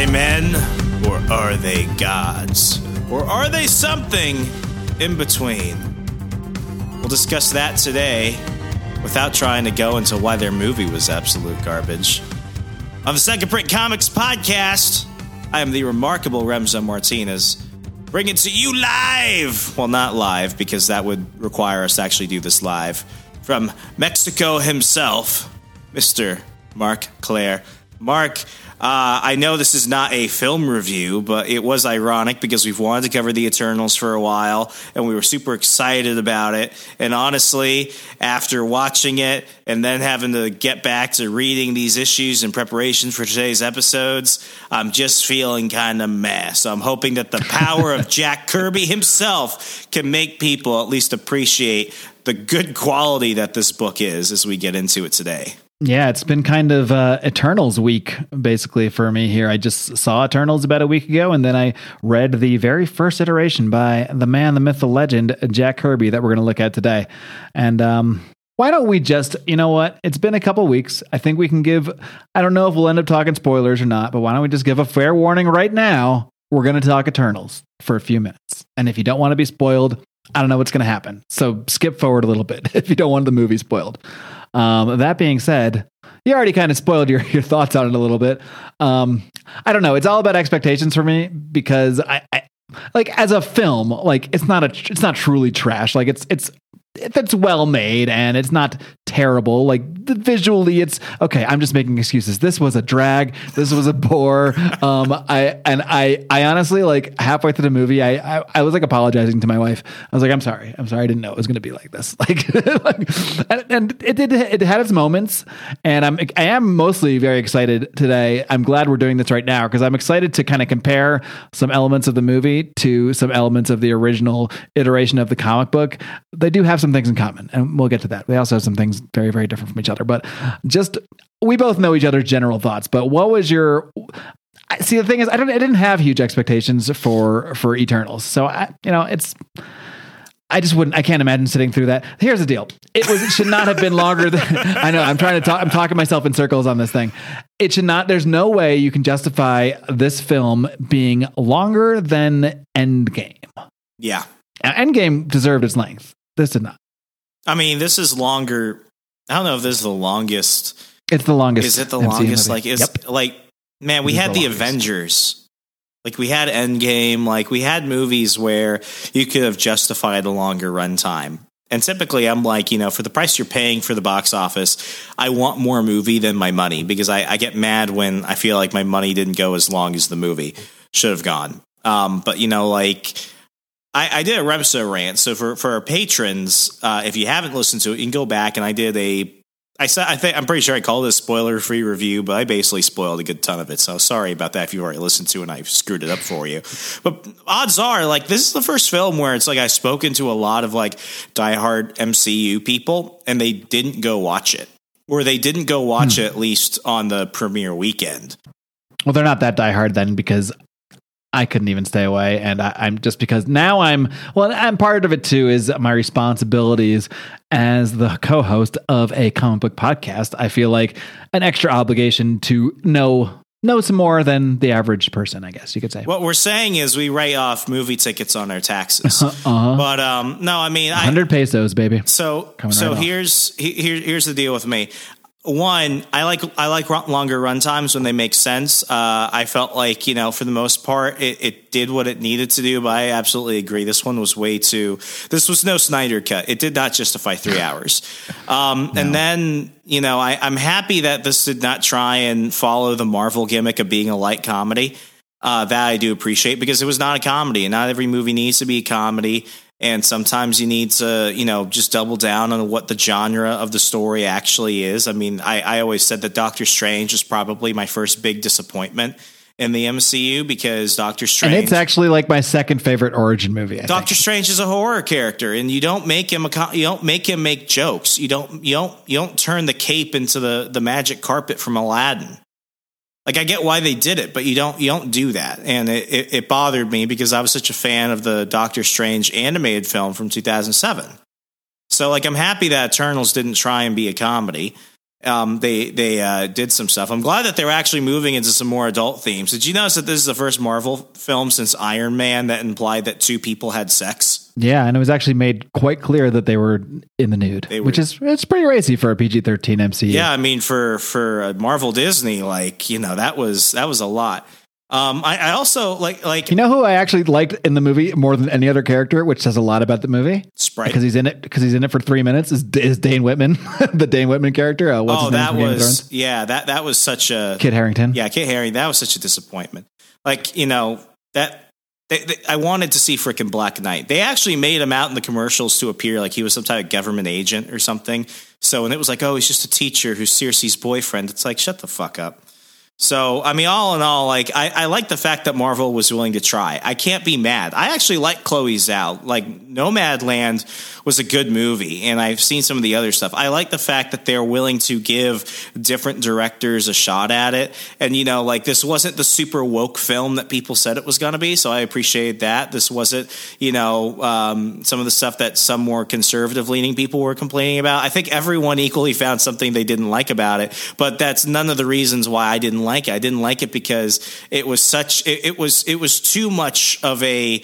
they men, or are they gods? Or are they something in between? We'll discuss that today, without trying to go into why their movie was absolute garbage. On the Second Print Comics podcast, I am the remarkable Remzo Martinez, bringing to you live, well, not live, because that would require us to actually do this live, from Mexico himself, Mr. Mark Clare. Mark, I know this is not a film review, but it was ironic because we've wanted to cover the Eternals for a while, and we were super excited about it. And honestly, after watching it and then having to get back to reading these issues in preparation for today's episodes, I'm just feeling kind of meh. So I'm hoping that the power of Jack Kirby himself can make people at least appreciate the good quality that this book is as we get into it today. Yeah, it's been kind of Eternals week, basically, for me here. I just saw Eternals about a week ago, and then I read the very first iteration by the man, the myth, the legend, Jack Kirby, that we're going to look at today. And why don't we just, you know what? It's been a couple weeks. I think we can give, I don't know if we'll end up talking spoilers or not, but why don't we just give a fair warning right now? We're going to talk Eternals for a few minutes. And if you don't want to be spoiled, I don't know what's going to happen. So skip forward a little bit if you don't want the movie spoiled. That being said, you already kind of spoiled your thoughts on it a little bit. I don't know. It's all about expectations for me because I like as a film, like it's not truly trash. Like it's well made and it's not terrible. Like visually it's okay. I'm just making excuses. This was a drag. This was a bore. I honestly, like halfway through the movie, I was like apologizing to my wife. I was like, I'm sorry. I didn't know it was going to be like this. Like, and it had its moments, and I am mostly very excited today. I'm glad we're doing this right now, 'cause I'm excited to kind of compare some elements of the movie to some elements of the original iteration of the comic book. They do have some things in common, and we'll get to that. They also have some things very, very different from each other, but just, we both know each other's general thoughts. But what was your, see, the thing is, I didn't have huge expectations for Eternals. So I can't imagine sitting through that. Here's the deal. It should not have been longer than, I know I'm talking myself in circles on this thing. It should not, there's no way you can justify this film being longer than Endgame. Yeah. Now, Endgame deserved its length. This did not. I mean, this is longer. I don't know if this is the longest. It's the longest. Is it the MCU longest? Movie. Like, is yep. Like, man, we had the Avengers. Like, we had Endgame. Like, we had movies where you could have justified a longer runtime. And typically, I'm like, you know, for the price you're paying for the box office, I want more movie than my money, because I get mad when I feel like my money didn't go as long as the movie should have gone. But you know, like. I did a Remso rant, so for our patrons, if you haven't listened to it, you can go back, and I did I'm pretty sure I called it a spoiler-free review, but I basically spoiled a good ton of it, so sorry about that if you've already listened to it and I screwed it up for you. But odds are, like, this is the first film where it's like I've spoken to a lot of, like, diehard MCU people, and they didn't go watch it, or they didn't go watch it at least on the premiere weekend. Well, they're not that diehard then, because I couldn't even stay away. And I'm just because now I'm part of it too, is my responsibilities as the co-host of a comic book podcast. I feel like an extra obligation to know some more than the average person, I guess you could say. What we're saying is we write off movie tickets on our taxes, but no, I mean, 100 pesos, baby. So right, here's the deal with me. One, I like longer run times when they make sense. I felt like, you know, for the most part, it did what it needed to do, but I absolutely agree. This one was this was no Snyder cut. It did not justify 3 hours. No. And then, you know, I'm happy that this did not try and follow the Marvel gimmick of being a light comedy. That I do appreciate, because it was not a comedy, and not every movie needs to be a comedy. And sometimes you need to, you know, just double down on what the genre of the story actually is. I mean, I always said that Doctor Strange is probably my first big disappointment in the MCU, because Doctor Strange... And it's actually like my second favorite origin movie. Doctor Strange is a horror character, and you don't make him make jokes. You don't turn the cape into the magic carpet from Aladdin. Like, I get why they did it, but you don't do that. And it bothered me, because I was such a fan of the Doctor Strange animated film from 2007. So, like, I'm happy that Eternals didn't try and be a comedy. They did some stuff. I'm glad that they're actually moving into some more adult themes. Did you notice that this is the first Marvel film since Iron Man that implied that two people had sex? Yeah, and it was actually made quite clear that they were in the nude, which is it's pretty racy for a PG-13 MCU. Yeah, I mean for Marvel Disney, like you know that was a lot. I also like you know who I actually liked in the movie more than any other character, which says a lot about the movie. Sprite, because he's in it for 3 minutes. Is Dane Whitman the Dane Whitman character? That was such a Kit Harington. Yeah, Kit Harington. That was such a disappointment. Like you know that I wanted to see freaking Black Knight. They actually made him out in the commercials to appear like he was some type of government agent or something. So and it was like, oh, he's just a teacher who's Sersi's boyfriend. It's like shut the fuck up. So, I mean, all in all, like, I like the fact that Marvel was willing to try. I can't be mad. I actually like Chloe Zhao. Like, Nomadland was a good movie, and I've seen some of the other stuff. I like the fact that they're willing to give different directors a shot at it. And, you know, like, this wasn't the super woke film that people said it was going to be, so I appreciate that. This wasn't, you know, some of the stuff that some more conservative-leaning people were complaining about. I think everyone equally found something they didn't like about it, but that's none of the reasons why I didn't like it. I didn't like it because it was such it was too much of a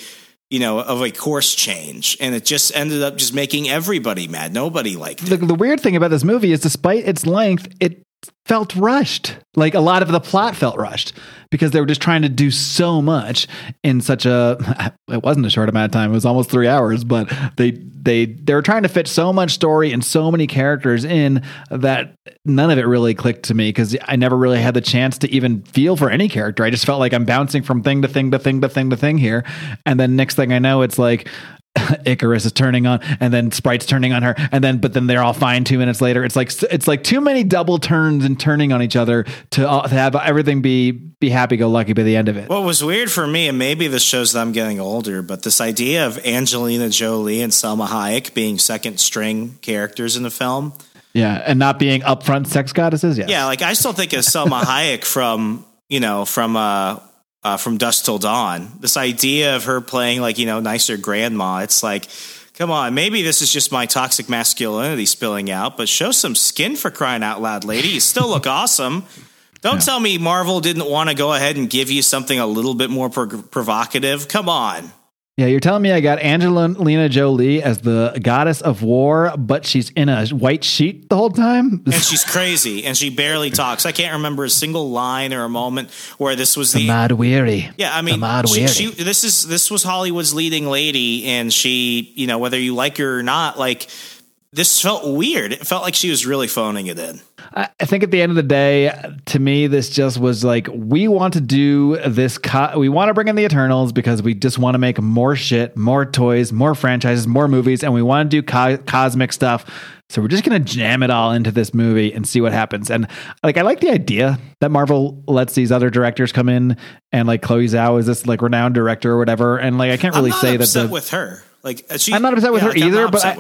course change, and it just ended up just making everybody mad. Nobody liked it. The weird thing about this movie is, despite its length, it felt rushed. Like a lot of the plot felt rushed because they were just trying to do so much in such a. It wasn't a short amount of time. It was almost 3 hours, but they were trying to fit so much story and so many characters in that none of it really clicked to me because I never really had the chance to even feel for any character. I just felt like I'm bouncing from thing to thing to thing to thing to thing here, and then next thing I know, it's like. Ikaris is turning on, and then Sprite's turning on her, and then but then they're all fine 2 minutes later. It's like too many double turns and turning on each other to have everything be happy go lucky by the end of it. What was weird for me, and maybe this shows that I'm getting older, but this idea of Angelina Jolie and Salma Hayek being second string characters in the film, yeah, and not being upfront sex goddesses, yes. Yeah, like I still think of Salma Hayek from Dusk Till Dawn, this idea of her playing like, you know, nicer grandma. It's like, come on, maybe this is just my toxic masculinity spilling out, but show some skin for crying out loud, lady. You still look awesome. Don't tell me Marvel didn't want to go ahead and give you something a little bit more provocative. Come on. Yeah, you're telling me I got Angelina Jolie as the goddess of war, but she's in a white sheet the whole time? And she's crazy, and she barely talks. I can't remember a single line or a moment where this was the mad weary. Yeah, I mean, this was Hollywood's leading lady, and she, you know, whether you like her or not, like this felt weird. It felt like she was really phoning it in. I think at the end of the day, to me, this just was like, we want to do this. We want to bring in the Eternals because we just want to make more shit, more toys, more franchises, more movies. And we want to do cosmic stuff. So we're just going to jam it all into this movie and see what happens. And like, I like the idea that Marvel lets these other directors come in, and like Chloe Zhao is this like renowned director or whatever. And like, I can't really say that with her, like I'm not upset with her either, but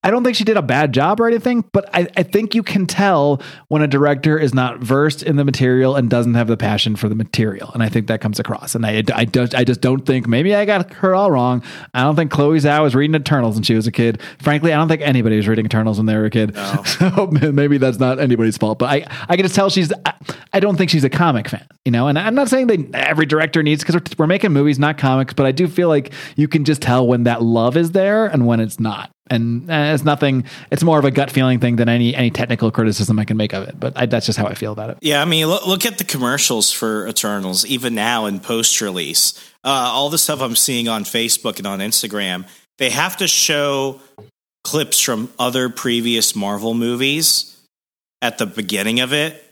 I don't think she did a bad job or anything, but I think you can tell when a director is not versed in the material and doesn't have the passion for the material. And I think that comes across. And I just don't think, maybe I got her all wrong. I don't think Chloe Zhao was reading Eternals when she was a kid. Frankly, I don't think anybody was reading Eternals when they were a kid. No. So maybe that's not anybody's fault, but I can just tell I don't think she's a comic fan, you know, and I'm not saying that every director needs, because we're making movies, not comics, but I do feel like you can just tell when that love is there and when it's not. And it's nothing, it's more of a gut feeling thing than any technical criticism I can make of it. But that's just how I feel about it. Yeah. I mean, look at the commercials for Eternals, even now in post-release, all the stuff I'm seeing on Facebook and on Instagram, they have to show clips from other previous Marvel movies at the beginning of it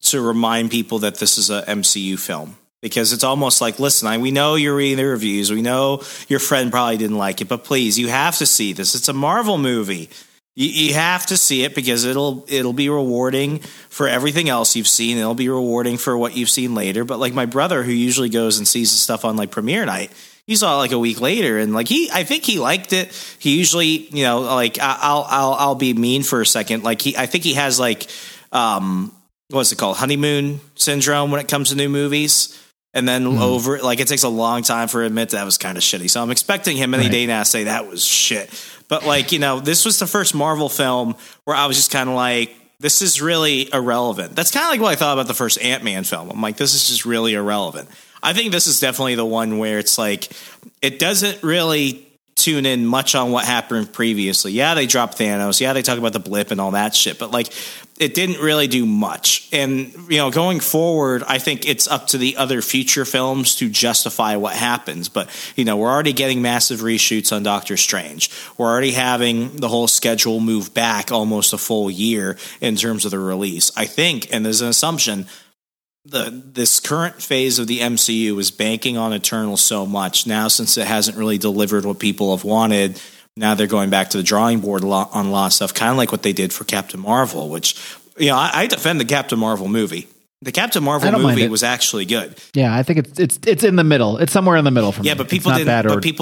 to remind people that this is a MCU film. Because it's almost like, listen, we know you're reading the reviews. We know your friend probably didn't like it, but please, you have to see this. It's a Marvel movie. You have to see it because it'll be rewarding for everything else you've seen. It'll be rewarding for what you've seen later. But like my brother, who usually goes and sees the stuff on like premiere night, he saw it like a week later, and like I think he liked it. He usually, you know, like I'll be mean for a second. Like I think he has like what's it called, honeymoon syndrome when it comes to new movies. And then over, like, it takes a long time for him to admit that was kind of shitty. So I'm expecting him any day now to say that was shit. But, like, you know, this was the first Marvel film where I was just kind of like, this is really irrelevant. That's kind of like what I thought about the first Ant-Man film. I'm like, this is just really irrelevant. I think this is definitely the one where it's like, it doesn't really tune in much on what happened previously. Yeah, they dropped Thanos. Yeah, they talk about the blip and all that shit. But like, it didn't really do much. And, you know, going forward, I think it's up to the other future films to justify what happens. But, you know, we're already getting massive reshoots on Doctor Strange. We're already having the whole schedule move back almost a full year in terms of the release. I think, and there's an assumption, this current phase of the MCU is banking on Eternals so much. Now, since it hasn't really delivered what people have wanted, now they're going back to the drawing board on a lot of stuff, kind of like what they did for Captain Marvel, which, you know, I defend the Captain Marvel movie. The Captain Marvel movie was actually good. Yeah, I think it's in the middle. It's somewhere in the middle for me. Yeah, but people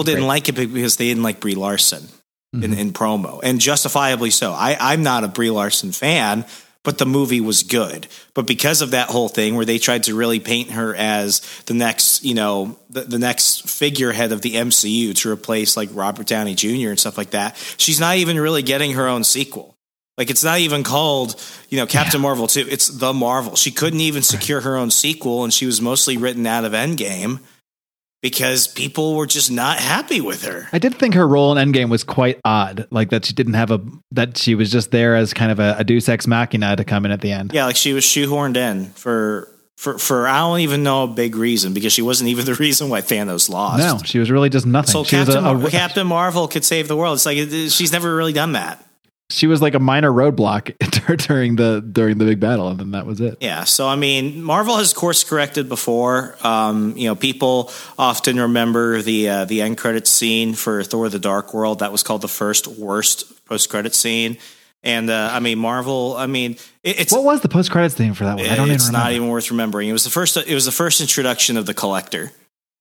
didn't like it because they didn't like Brie Larson in promo, and justifiably so. I'm not a Brie Larson fan, but the movie was good. But because of that whole thing where they tried to really paint her as the next, you know, the next figurehead of the MCU to replace like Robert Downey Jr. and stuff like that, she's not even really getting her own sequel. Like, it's not even called, you know, Captain Marvel 2. It's The Marvel. She couldn't even secure her own sequel, and she was mostly written out of Endgame because people were just not happy with her. I did think her role in Endgame was quite odd, like that she didn't have that she was just there as kind of a deus ex machina to come in at the end. Yeah, like she was shoehorned in for I don't even know a big reason, because she wasn't even the reason why Thanos lost. No, she was really just nothing. So Captain Marvel could save the world. It's like she's never really done that. She was like a minor roadblock during the big battle, and then that was it. Yeah, so I mean, Marvel has course corrected before. You know, people often remember the end credits scene for Thor the Dark World. That was called the first worst post credits scene. And I mean, Marvel. I mean, it's what was the post credits thing for that one? I don't. It's even not even worth remembering. It was the first. It was the first introduction of the Collector.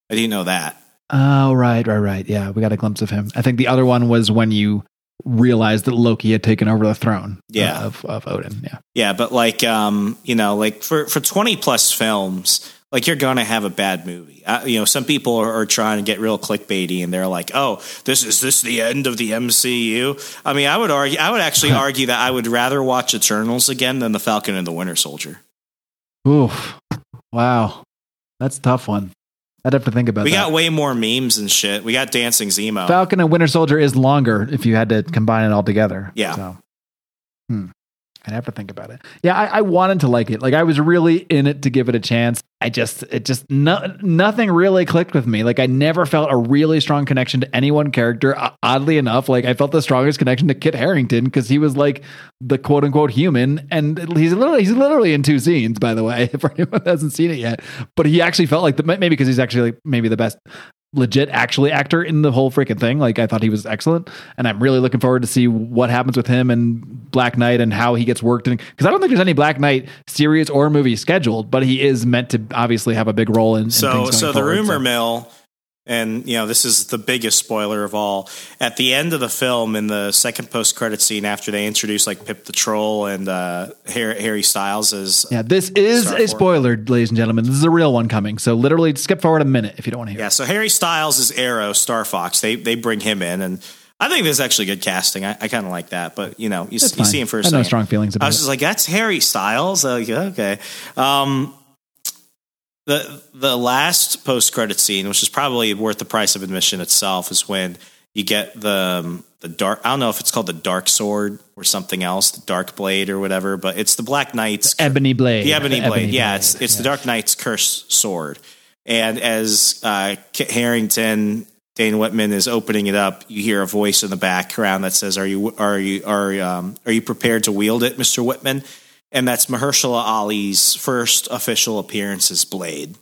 I didn't know that. Oh, right. Yeah, we got a glimpse of him. I think the other one was when you realized that Loki had taken over the throne of Odin. Yeah. But like, you know, like for 20 plus films, like you're going to have a bad movie. You know, some people are trying to get real clickbaity, and they're like, oh, is this the end of the MCU? I mean, I would actually argue that I would rather watch Eternals again than the Falcon and the Winter Soldier. Oof. Wow. That's a tough one. I'd have to think about that. We got way more memes and shit. We got Dancing Zemo. Falcon and Winter Soldier is longer if you had to combine it all together. Yeah. So, I'd have to think about it. Yeah, I wanted to like it. Like, I was really in it to give it a chance. Nothing really clicked with me. Like, I never felt a really strong connection to any one character. Oddly enough, like, I felt the strongest connection to Kit Harington because he was like the quote unquote human, and he's literally in two scenes, by the way, if anyone hasn't seen it yet. But he actually felt like maybe because he's actually like, maybe the best legit actually actor in the whole freaking thing. Like, I thought he was excellent, and I'm really looking forward to see what happens with him and Black Knight and how he gets worked in, because I don't think there's any Black Knight series or movie scheduled, but he is meant to obviously have a big role in so the rumor mill. And, you know, this is the biggest spoiler of all, at the end of the film, in the second post credit scene, after they introduce like Pip the Troll and Harry Styles as this is a spoiler, ladies and gentlemen. This is a real one coming, so literally skip forward a minute if you don't want to hear it. So Harry Styles is Arrow, Star Fox. They bring him in, and I think there's actually good casting. I kind of like that, but, you know, you see him for a second. I have no strong feelings about it. I was just like, that's Harry Styles? Like, okay. The last post-credit scene, which is probably worth the price of admission itself, is when you get the dark. I don't know if it's called the Dark Sword or something else, the Dark Blade or whatever, but it's the Black Knight's Ebony Blade. The Ebony Blade. Yeah, it's the Dark Knight's cursed sword. And as Kit Harington, Dane Whitman, is opening it up, you hear a voice in the background that says, "Are you prepared to wield it, Mr. Whitman?" And that's Mahershala Ali's first official appearance as Blade.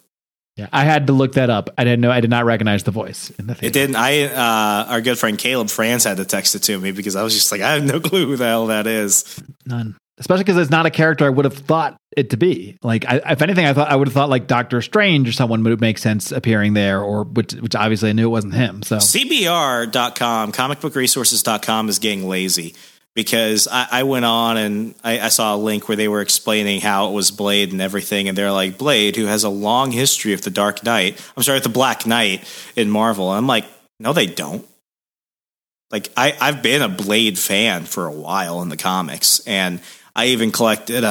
Yeah, I had to look that up. I didn't know. I did not recognize the voice in the theater. It didn't. Our good friend Caleb France had to text it to me because I was just like, I have no clue who the hell that is. None. Especially because it's not a character I would have thought it to be. Like, if anything, I would have thought like Doctor Strange or someone would make sense appearing there, or which obviously I knew it wasn't him. So CBR.com, comicbookresources.com, is getting lazy. Because I went on and I saw a link where they were explaining how it was Blade and everything. And they're like, Blade, who has a long history of the Black Knight in Marvel. And I'm like, no, they don't. Like, I've been a Blade fan for a while in the comics. And I even collected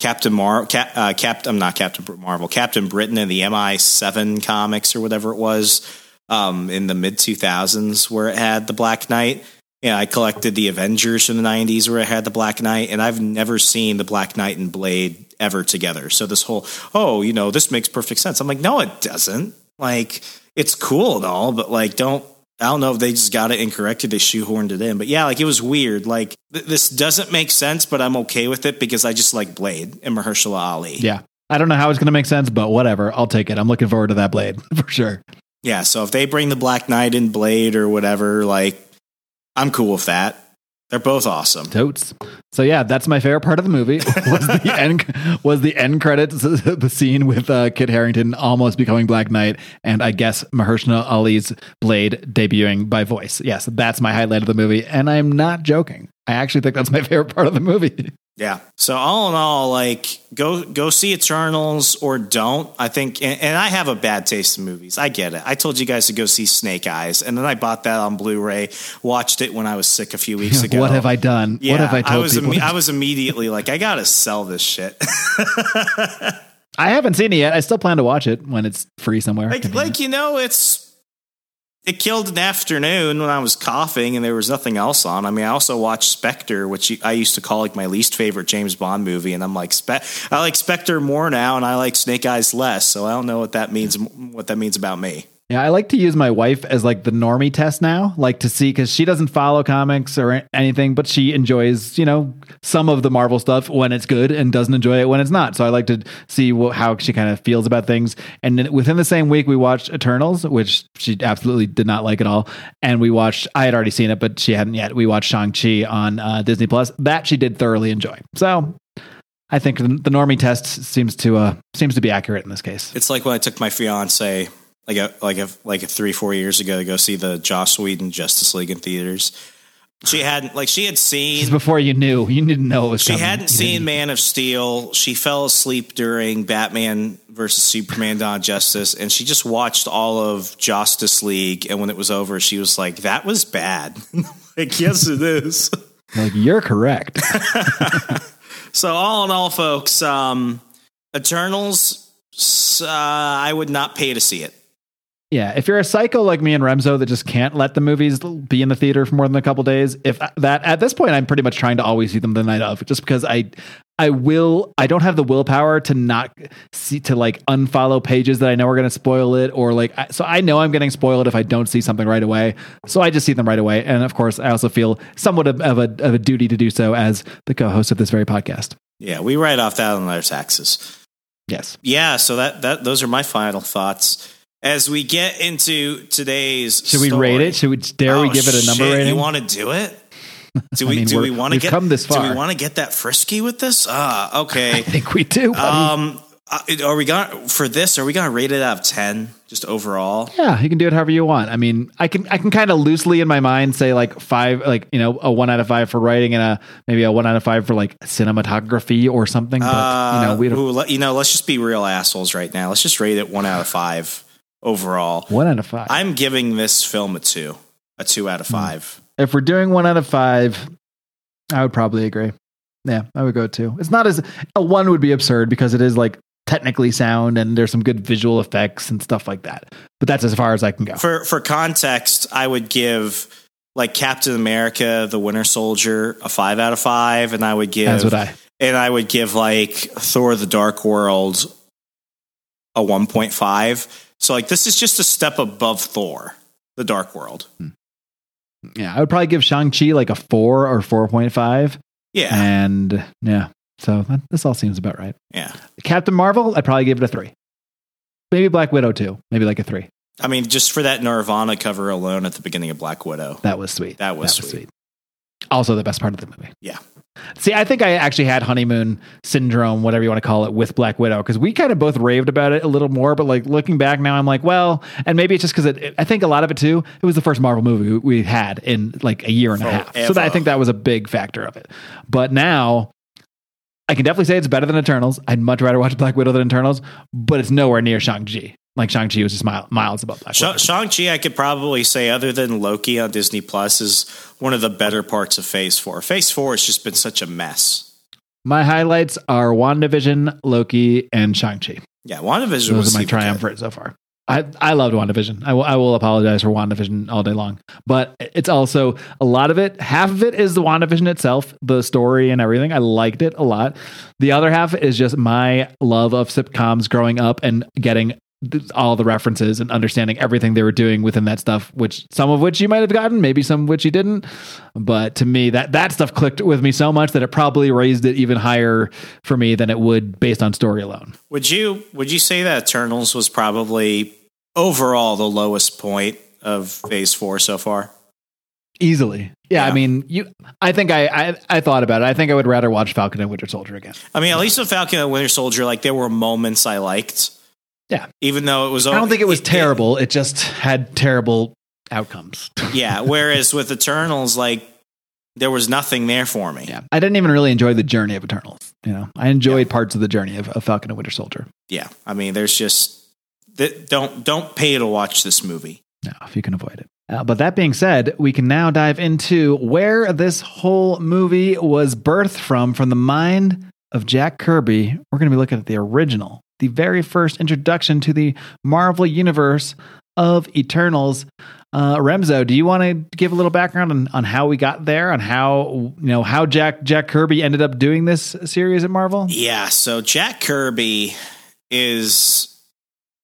Captain Britain in the MI7 comics or whatever it was in the mid 2000s where it had the Black Knight. Yeah, I collected the Avengers from the 90s where I had the Black Knight, and I've never seen the Black Knight and Blade ever together. So this whole, this makes perfect sense. I'm like, no, it doesn't. Like, it's cool and all, but like, I don't know if they just got it incorrected. They shoehorned it in. But yeah, like, it was weird. Like, this doesn't make sense, but I'm okay with it because I just like Blade and Mahershala Ali. Yeah. I don't know how it's going to make sense, but whatever. I'll take it. I'm looking forward to that Blade for sure. Yeah. So if they bring the Black Knight and Blade or whatever, like, I'm cool with that. They're both awesome. Totes. So yeah, that's my favorite part of the movie was the end credits, the scene with Kit Harington almost becoming Black Knight, and I guess Mahershala Ali's Blade debuting by voice. Yes, that's my highlight of the movie, and I'm not joking. I actually think that's my favorite part of the movie. Yeah. So all in all, like, go see Eternals or don't. I think, and I have a bad taste in movies. I get it. I told you guys to go see Snake Eyes, and then I bought that on Blu-ray, watched it when I was sick a few weeks ago. What have I done? Yeah, what have I told people? I was immediately like, I gotta sell this shit. I haven't seen it yet. I still plan to watch it when it's free somewhere. It killed an afternoon when I was coughing and there was nothing else on. I mean, I also watched Spectre, which I used to call like my least favorite James Bond movie. And I'm like, I like Spectre more now and I like Snake Eyes less. So I don't know what that means about me. Yeah, I like to use my wife as like the normie test now, like to see, because she doesn't follow comics or anything, but she enjoys, some of the Marvel stuff when it's good and doesn't enjoy it when it's not. So I like to see how she kind of feels about things. And then within the same week, we watched Eternals, which she absolutely did not like at all. And I had already seen it, but she hadn't yet. We watched Shang-Chi on Disney Plus, that she did thoroughly enjoy. So I think the normie test seems to be accurate in this case. It's like when I took my fiance like 3-4 years ago to go see the Joss Whedon Justice League in theaters. She had seen before you didn't know it was coming. She hadn't seen Man of Steel. She fell asleep during Batman versus Superman Dawn of Justice, and she just watched all of Justice League. And when it was over, she was like, "That was bad." Like, yes, it is. Like, you're correct. So all in all, folks, Eternals, I would not pay to see it. Yeah, if you're a psycho like me and Remzo that just can't let the movies be in the theater for more than a couple days, at this point I'm pretty much trying to always see them the night of, just because I don't have the willpower to not see, to like unfollow pages that I know are going to spoil it, or like, so I know I'm getting spoiled if I don't see something right away. So I just see them right away, and of course I also feel somewhat of a duty to do so as the co-host of this very podcast. Yeah, we write off that on our taxes. Yes. Yeah. So those are my final thoughts. As we get into today's, should we rate it? Should we give it a number rating? You want to do it? Do we? Do we want to come this far? Do we want to get that frisky with this? Okay. I think we do. Are we going to rate it out of 10 just overall? Yeah, you can do it however you want. I mean, I can kind of loosely in my mind say like 5, like, a 1 out of 5 for writing and maybe a 1 out of 5 for like cinematography or something. But we don't. Let's just be real assholes right now. Let's just rate it 1 out of 5 overall. 1 out of 5. I'm giving this film a 2 out of 5. If we're doing 1 out of 5, I would probably agree. Yeah, I would go 2. It's not as a 1 would be absurd because it is like technically sound and there's some good visual effects and stuff like that, but that's as far as I can go. For context, I would give like Captain America the Winter Soldier a 5 out of 5, and I would give I would give like Thor the Dark World a 1.5. so like this is just a step above Thor the Dark World. Yeah, I would probably give Shang-Chi like a 4 or 4.5. yeah, and yeah, so this all seems about right. Yeah. Captain Marvel, I'd probably give it a 3. Maybe Black Widow too. Maybe like a 3. I mean, just for that Nirvana cover alone at the beginning of Black Widow. That was sweet. That was sweet. Also the best part of the movie. Yeah. See, I think I actually had honeymoon syndrome, whatever you want to call it, with Black Widow, because we kind of both raved about it a little more. But like looking back now, I'm like, well, and maybe it's just because I think a lot of it too, it was the first Marvel movie we had in like a year and a half. So I think that was a big factor of it. But now I can definitely say it's better than Eternals. I'd much rather watch Black Widow than Eternals, but it's nowhere near Shang-Chi. Like Shang-Chi was just miles above Black Widow. Shang-Chi, I could probably say, other than Loki on Disney Plus, is one of the better parts of Phase 4. Phase 4 has just been such a mess. My highlights are WandaVision, Loki, and Shang-Chi. Yeah, WandaVision was my triumvirate so far. I loved WandaVision. I will apologize for WandaVision all day long, but it's also a lot of it. Half of it is the WandaVision itself, the story and everything. I liked it a lot. The other half is just my love of sitcoms growing up and getting all the references and understanding everything they were doing within that stuff, which some of which you might have gotten, maybe some of which you didn't. But to me, that stuff clicked with me so much that it probably raised it even higher for me than it would based on story alone. Would you say that Eternals was probably overall the lowest point of Phase 4 so far? Easily. Yeah. I mean, I thought about it. I think I would rather watch Falcon and Winter Soldier again. I mean, at least with Falcon and Winter Soldier, like, there were moments I liked. Yeah. Even though it was... I don't think it was terrible. It just had terrible outcomes. Yeah. Whereas with Eternals, like, there was nothing there for me. Yeah. I didn't even really enjoy the journey of Eternals. You know, I enjoyed parts of the journey of Falcon and Winter Soldier. Yeah. I mean, there's just... Don't pay to watch this movie. No, if you can avoid it. But that being said, we can now dive into where this whole movie was birthed from the mind of Jack Kirby. We're going to be looking at the original, the very first introduction to the Marvel universe of Eternals. Remzo, do you want to give a little background on how we got there, on how Jack Kirby ended up doing this series at Marvel? Yeah. So Jack Kirby is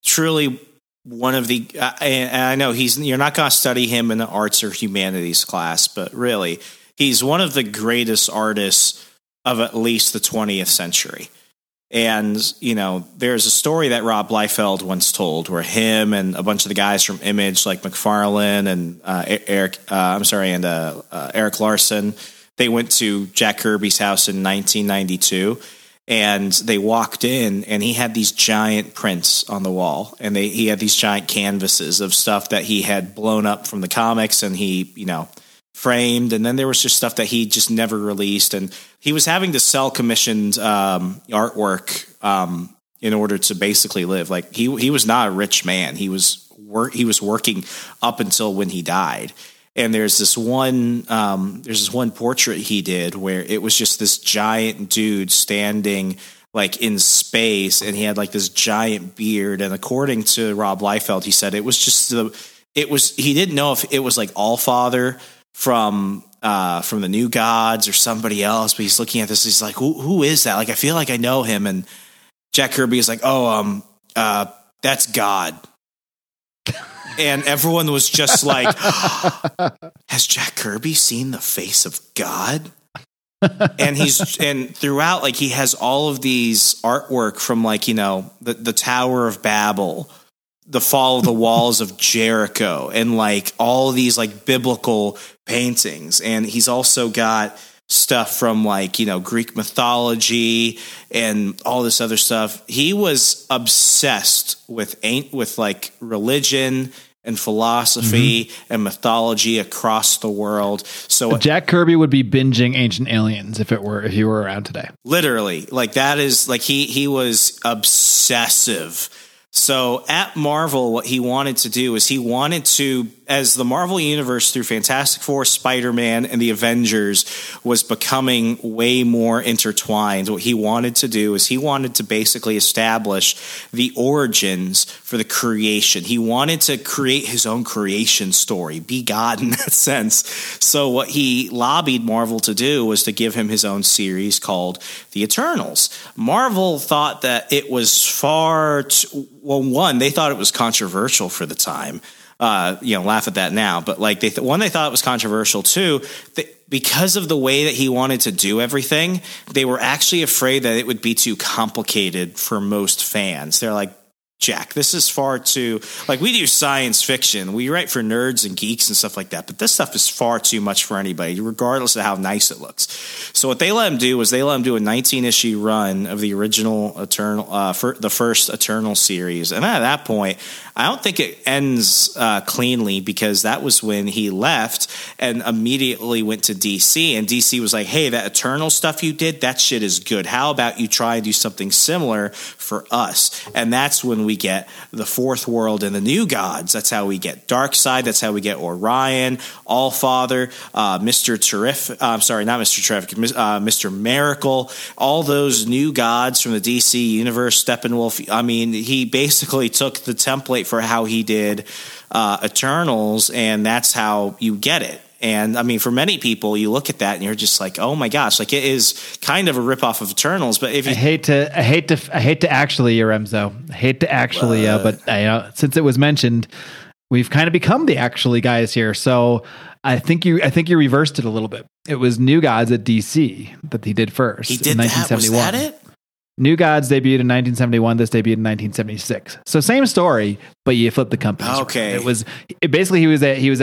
truly one of the, and I know you're not going to study him in the arts or humanities class, but really he's one of the greatest artists of at least the 20th century. And, you know, there's a story that Rob Liefeld once told where him and a bunch of the guys from Image, like McFarlane and Erik Larsen, they went to Jack Kirby's house in 1992, and they walked in, and he had these giant prints on the wall, and he had these giant canvases of stuff that he had blown up from the comics, and he, you know, framed, and then there was just stuff that he just never released, and he was having to sell commissioned artwork in order to basically live. Like, he was not a rich man. He was working up until when he died. And there's this one portrait he did where it was just this giant dude standing like in space, and he had like this giant beard, and according to Rob Liefeld, he said he didn't know if it was like Allfather from the New Gods or somebody else, but he's looking at this. He's like, who is that? Like, I feel like I know him. And Jack Kirby is like, that's God. And everyone was just like, has Jack Kirby seen the face of God? And throughout, like, he has all of these artwork from, like, you know, the Tower of Babel, the fall of the walls of Jericho, and like all these like biblical paintings. And he's also got stuff from, like, you know, Greek mythology and all this other stuff. He was obsessed with like religion and philosophy and mythology across the world. So Jack Kirby would be binging Ancient Aliens if he were around today. Literally, like, that is like, he was obsessive. So at Marvel, what he wanted to do is as the Marvel universe through Fantastic Four, Spider-Man, and the Avengers was becoming way more intertwined, what he wanted to do is he wanted to basically establish the origins for the creation. He wanted to create his own creation story, be God in that sense. So what he lobbied Marvel to do was to give him his own series called The Eternals. Marvel thought that it was they thought it was controversial for the time. You know, laugh at that now, but like they thought it was controversial. Too, because of the way that he wanted to do everything, they were actually afraid that it would be too complicated for most fans. They're like, Jack, this is far too, like, we do science fiction. We write for nerds and geeks and stuff like that, but this stuff is far too much for anybody, regardless of how nice it looks. So what they let him do was they let him do a 19-issue run of the original Eternal, the first Eternal series. And at that point, I don't think it ends cleanly, because that was when he left and immediately went to DC. And DC was like, hey, that Eternal stuff you did, that shit is good. How about you try and do something similar for us? And that's when we we get the Fourth World and the New Gods. That's how we get Darkseid. That's how we get Orion, Allfather, Mr. Miracle, all those new gods from the DC universe, Steppenwolf. I mean, he basically took the template for how he did Eternals, and that's how you get it. And I mean, for many people, you look at that and you're just like, "Oh my gosh!" Like, it is kind of a ripoff of Eternals. But if you I hate to, Remzo, but since it was mentioned, we've kind of become the actually guys here. So I think you reversed it a little bit. It was New Gods at DC that he did first. He did in 1971. Was that it? New Gods debuted in 1971. This debuted in 1976. So same story, but you flip the companies. Okay, right? He was at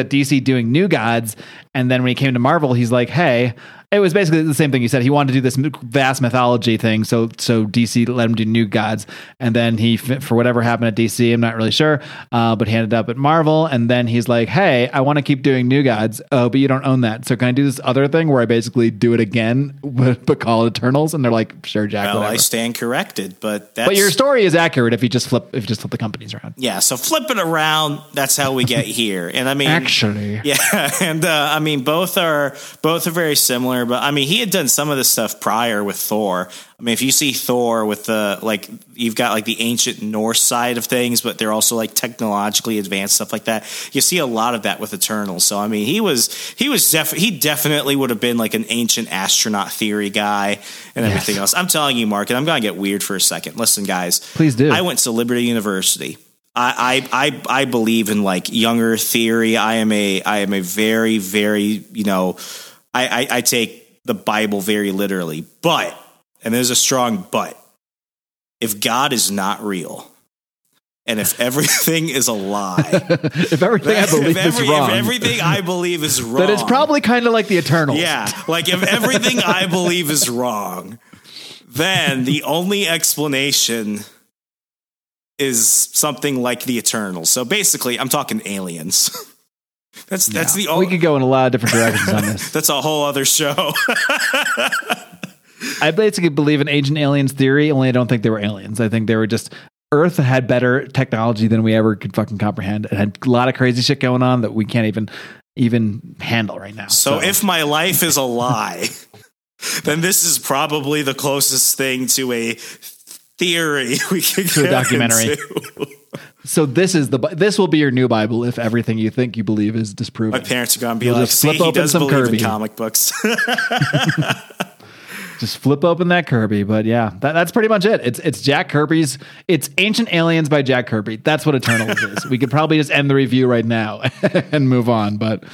DC doing New Gods, and then when he came to Marvel, he's like, hey, it was basically the same thing. He said he wanted to do this vast mythology thing, so DC let him do New Gods, and then he, for whatever happened at DC, I'm not really sure, but he ended up at Marvel, and then he's like, hey, I want to keep doing New Gods, but you don't own that, so can I do this other thing where I basically do it again, but call it Eternals? And they're like, sure, Jack. Well, whatever. I stand corrected, but your story is accurate if you just flip the companies around. Yeah, so flip it around. That's how we get here, and I mean, actually, yeah, and I mean, both are very similar. But I mean, he had done some of this stuff prior with Thor. I mean, if you see Thor with the, like, you've got like the ancient Norse side of things, but they're also like technologically advanced stuff like that. You see a lot of that with Eternals. So I mean, he definitely would have been like an ancient astronaut theory guy and everything else. I'm telling you, Mark, and I'm gonna get weird for a second. Listen, guys, please do. I went to Liberty University. I believe in like younger theory. I am a very, very, you know, I take the Bible very literally, but, and there's a strong but, if God is not real, and if everything is a lie, if everything I believe is wrong, then it's probably kind of like the Eternals. Yeah, like if everything I believe is wrong, then the only explanation is something like the Eternals. So basically, I'm talking aliens. We could go in a lot of different directions on this. That's a whole other show. I basically believe in ancient aliens theory, only I don't think they were aliens. I think they were just, Earth had better technology than we ever could fucking comprehend. It had a lot of crazy shit going on that we can't even handle right now. So if my life is a lie, then this is probably the closest thing to a theory we could get into. A documentary. So this will be your new Bible if everything you think you believe is disproven. My parents are gonna be like, "See, he does believe in comic books." Just flip open that Kirby, but yeah, that's pretty much it. It's Jack Kirby's. It's Ancient Aliens by Jack Kirby. That's what Eternals is. We could probably just end the review right now and move on, but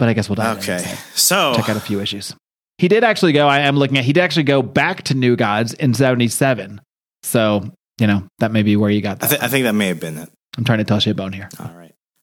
I guess we'll dive in. Okay, so check out a few issues. He did actually go. I am looking at. He did actually go back to New Gods in 1977. So. You know, that may be where you got that. I think that may have been it. I'm trying to toss you a bone here.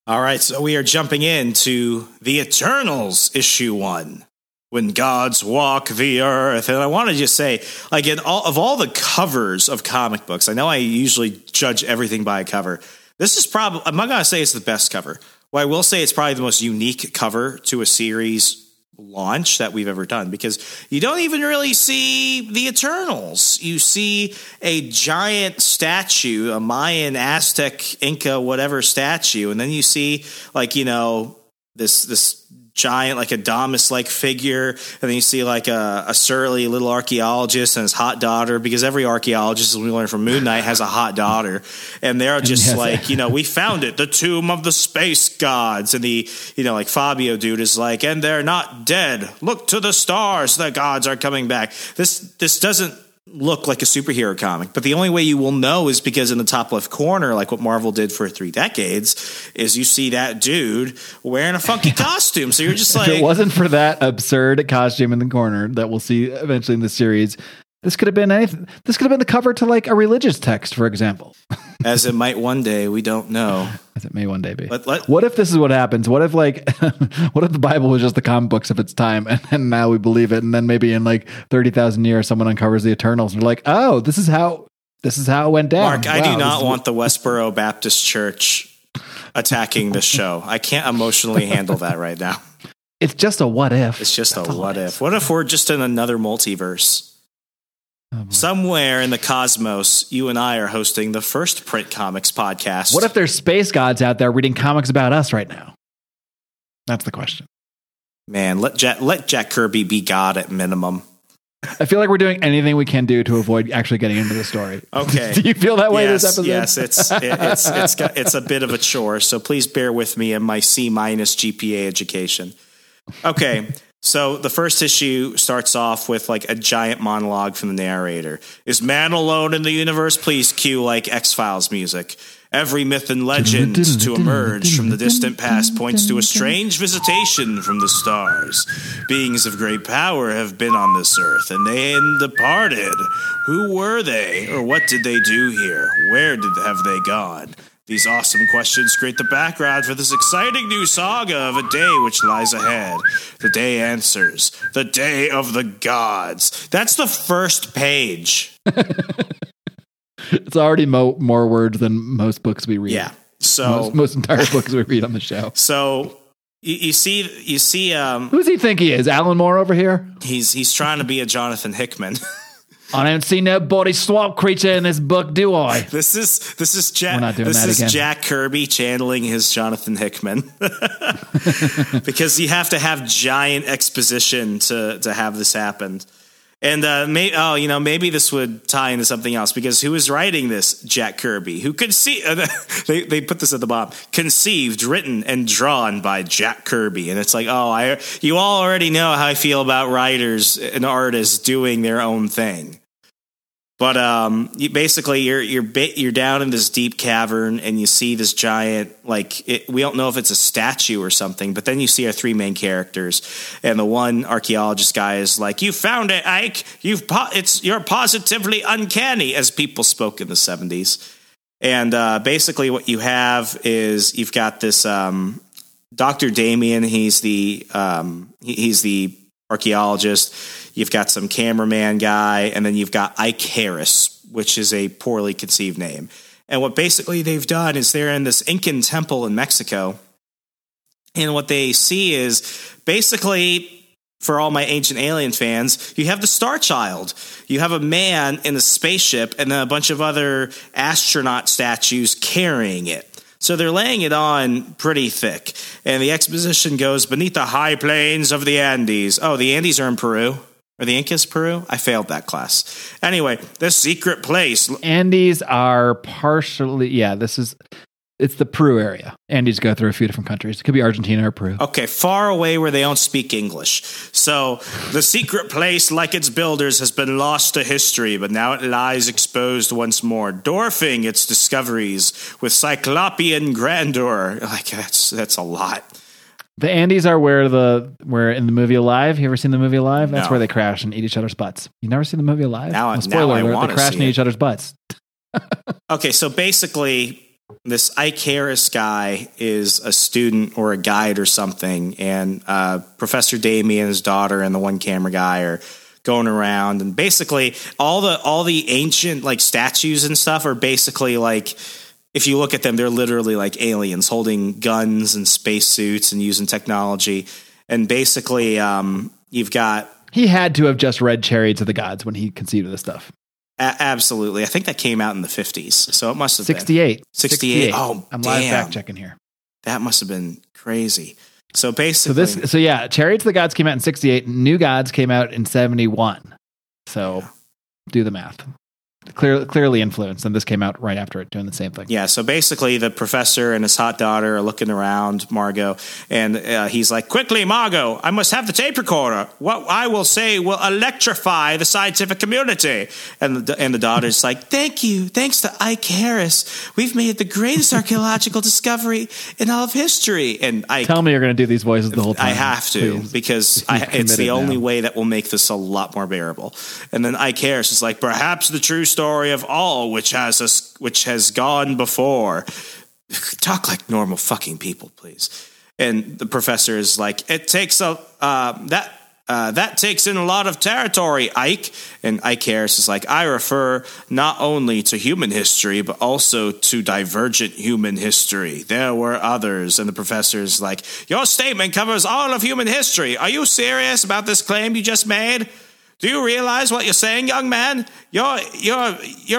All right. So we are jumping into the Eternals issue 1, When Gods Walk the Earth. And I want to just say, like, of all the covers of comic books, I know I usually judge everything by a cover. This is probably, I'm not going to say it's the best cover. Well, I will say it's probably the most unique cover to a series launch that we've ever done, because you don't even really see the Eternals. You see a giant statue, a Mayan, Aztec, Inca, whatever statue, and then you see, like, you know, this giant, like, Adamas-like figure, and then you see, like, a surly little archaeologist and his hot daughter, because every archaeologist, as we learned from Moon Knight, has a hot daughter, and they're just like, you know, we found it, the tomb of the space gods, and the, you know, like, Fabio dude is like, and they're not dead, look to the stars, the gods are coming back. This doesn't look like a superhero comic, but the only way you will know is because in the top left corner, like what Marvel did for 3 decades, is you see that dude wearing a funky costume. So you're just like, if it wasn't for that absurd costume in the corner that we'll see eventually in the series, this could have been anything. This could have been the cover to, like, a religious text, for example. As it might one day, we don't know. As it may one day be. What if this is what happens? What if, like, what if the Bible was just the comic books of its time, and now we believe it, and then maybe in, like, 30,000 years, someone uncovers the Eternals, and they're like, oh, this is how it went down. Mark, wow, I do not want the Westboro Baptist Church attacking this show. I can't emotionally handle that right now. It's just a what if. That's a what if. What if we're just in another multiverse? Somewhere in the cosmos, you and I are hosting the first print comics podcast. What if there's space gods out there reading comics about us right now? That's the question. Man, let Jack Kirby be God at minimum. I feel like we're doing anything we can do to avoid actually getting into the story. Okay. Do you feel that way this episode? Yes, it's a bit of a chore, so please bear with me in my C- GPA education. Okay. So the first issue starts off with like a giant monologue from the narrator. Is man alone in the universe? Please cue like X-Files music. Every myth and legend to emerge from the distant past points to a strange visitation from the stars. Beings of great power have been on this earth, and they departed. Who were they, or what did they do here? Where have they gone? These awesome questions create the background for this exciting new saga of a day which lies ahead. The day answers. The day of the gods. That's the first page. It's already more words than most books we read. Yeah. So most entire books we read on the show. So you see, who's he think he is? Alan Moore over here. He's trying to be a Jonathan Hickman. I don't see no body swap creature in this book, do I? This is Jack. We're not doing that again. This is Jack Kirby channeling his Jonathan Hickman, because you have to have giant exposition to have this happen. And maybe this would tie into something else, because who is writing this? Jack Kirby, who they put this at the bottom: conceived, written, and drawn by Jack Kirby. And it's like, you all already know how I feel about writers and artists doing their own thing. But you're down in this deep cavern, and you see this giant, we don't know if it's a statue or something, but then you see our three main characters, and the one archaeologist guy is like, "You found it, Ike. You're positively uncanny," as people spoke in the 70s. And basically, what you have is you've got this Dr. Damien. He's the archaeologist. You've got some cameraman guy, and then you've got Ikaris, which is a poorly conceived name. And what basically they've done is they're in this Incan temple in Mexico, and what they see is basically, for all my Ancient Alien fans, you have the Star Child. You have a man in a spaceship and then a bunch of other astronaut statues carrying it. So they're laying it on pretty thick. And the exposition goes, beneath the high plains of the Andes. Oh, the Andes are in Peru. Are the Incas Peru? I failed that class. Anyway, this secret place. Andes are partially, it's the Peru area. Andes go through a few different countries. It could be Argentina or Peru. Okay, far away where they don't speak English. So the secret place, like its builders, has been lost to history, but now it lies exposed once more, dwarfing its discoveries with cyclopean grandeur. Like that's a lot. The Andes are where in the movie Alive. You ever seen the movie Alive? That's where they crash and eat each other's butts. You never seen the movie Alive? Now, spoiler alert, they crash and eat each other's butts. Okay, so basically, this Ikaris guy is a student or a guide or something, and Professor Damien, his daughter, and the one camera guy are going around, and basically all the ancient statues and stuff are basically if you look at them, they're literally like aliens holding guns and spacesuits and using technology. And basically, you've got he had to have just read Chariots of the Gods when he conceived of this stuff. Absolutely. I think that came out in the 50s. So it must have been 68. Oh, I'm live fact checking here. That must have been crazy. So basically, Chariots of the Gods came out in 68. New Gods came out in 71. So do the math. Clearly influenced. And this came out right after it, doing the same thing. Yeah. So basically, the professor and his hot daughter are looking around Margot, and he's like, "Quickly, Margot, I must have the tape recorder. What I will say will electrify the scientific community." And the daughter's like, "Thank you. Thanks to Ikaris, we've made the greatest archaeological discovery in all of history." And tell me you're going to do these voices the whole time. I have to, please, because it's the only way that will make this a lot more bearable. And then Ikaris is like, "Perhaps the true story of all which has gone before." Talk like normal fucking people, please. And the professor is like, "It takes that takes in a lot of territory, Ike." And Ikaris is like, "I refer not only to human history, but also to divergent human history. There were others." And the professor is like, "Your statement covers all of human history. Are you serious about this claim you just made? Do you realize what you're saying, young man? You're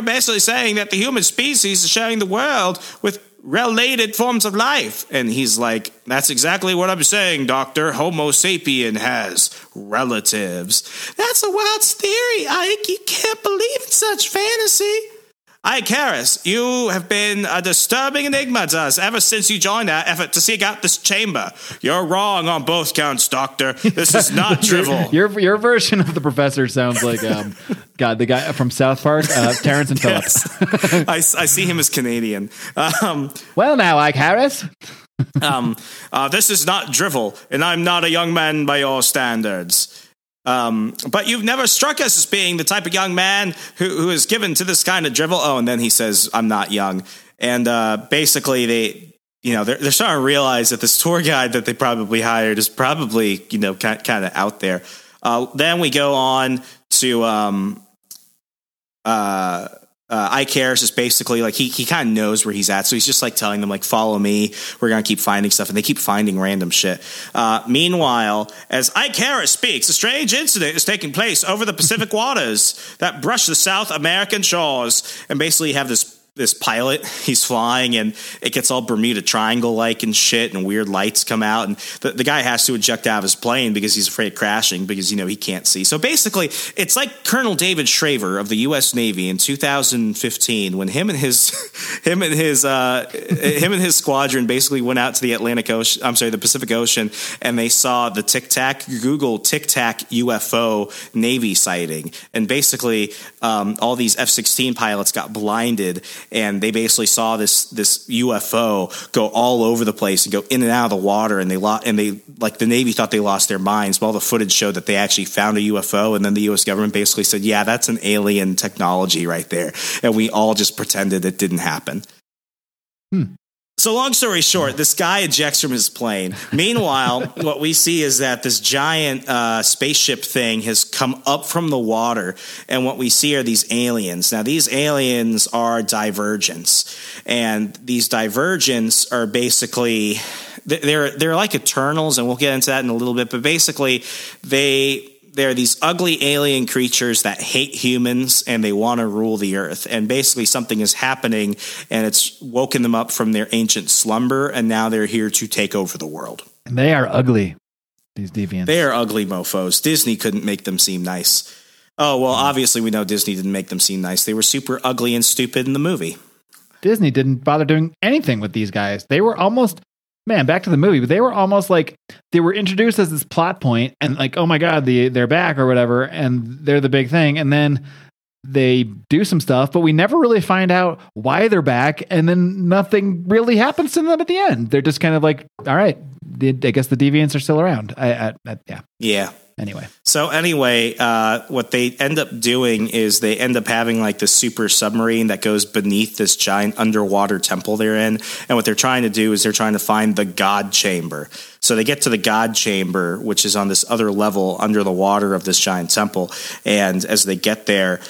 basically saying that the human species is sharing the world with related forms of life. And he's like, that's exactly what I'm saying, Doctor. Homo sapien has relatives. That's a wild theory, Ike. You can't believe in such fantasy. Ikaris, you have been a disturbing enigma to us ever since you joined our effort to seek out this chamber. You're wrong on both counts, Doctor. This is not trivial. Your version of the professor sounds like, God, the guy from South Park, Terrence and Phillips. I see him as Canadian. Well now, Ikaris. This is not drivel, and I'm not a young man by your standards. But you've never struck us as being the type of young man who is given to this kind of drivel. Oh, and then he says, I'm not young. And basically they're starting to realize that this tour guide that they probably hired is probably, kind of out there. Then we go on to Ikaris is basically like he kind of knows where he's at, so he's just like telling them like, follow me, we're gonna keep finding stuff, and they keep finding random shit. Meanwhile, as Ikaris speaks, a strange incident is taking place over the Pacific waters that brush the South American shores, and basically you have this pilot, he's flying and it gets all Bermuda Triangle like and shit, and weird lights come out, and the guy has to eject out of his plane because he's afraid of crashing because, he can't see. So basically it's like Colonel David Shraver of the U.S. Navy in 2015, when him and his squadron basically went out to the the Pacific Ocean, and they saw the Tic Tac UFO Navy sighting. And basically all these F-16 pilots got blinded, and they basically saw this UFO go all over the place and go in and out of the water, and the Navy thought they lost their minds, but all the footage showed that they actually found a UFO, and then the U.S. government basically said, yeah, that's an alien technology right there, and we all just pretended it didn't happen. So long story short, this guy ejects from his plane. Meanwhile, what we see is that this giant spaceship thing has come up from the water, and what we see are these aliens. Now, these aliens are Divergents, and these Divergents are basically they're like Eternals, and we'll get into that in a little bit. But basically, they're these ugly alien creatures that hate humans, and they want to rule the earth. And basically something is happening, and it's woken them up from their ancient slumber, and now they're here to take over the world. And they are ugly, these deviants. They are ugly mofos. Disney couldn't make them seem nice. Oh, well, obviously we know Disney didn't make them seem nice. They were super ugly and stupid in the movie. Disney didn't bother doing anything with these guys. They were almost... Man, back to the movie, but they were almost like they were introduced as this plot point, and like, oh my God, they're back or whatever, and they're the big thing. And then they do some stuff, but we never really find out why they're back. And then nothing really happens to them at the end. They're just kind of like, all right, I guess the deviants are still around. Yeah. Anyway. So anyway, what they end up doing is they end up having like this super submarine that goes beneath this giant underwater temple they're in. And what they're trying to do is they're trying to find the God Chamber. So they get to the God Chamber, which is on this other level under the water of this giant temple. And as they get there,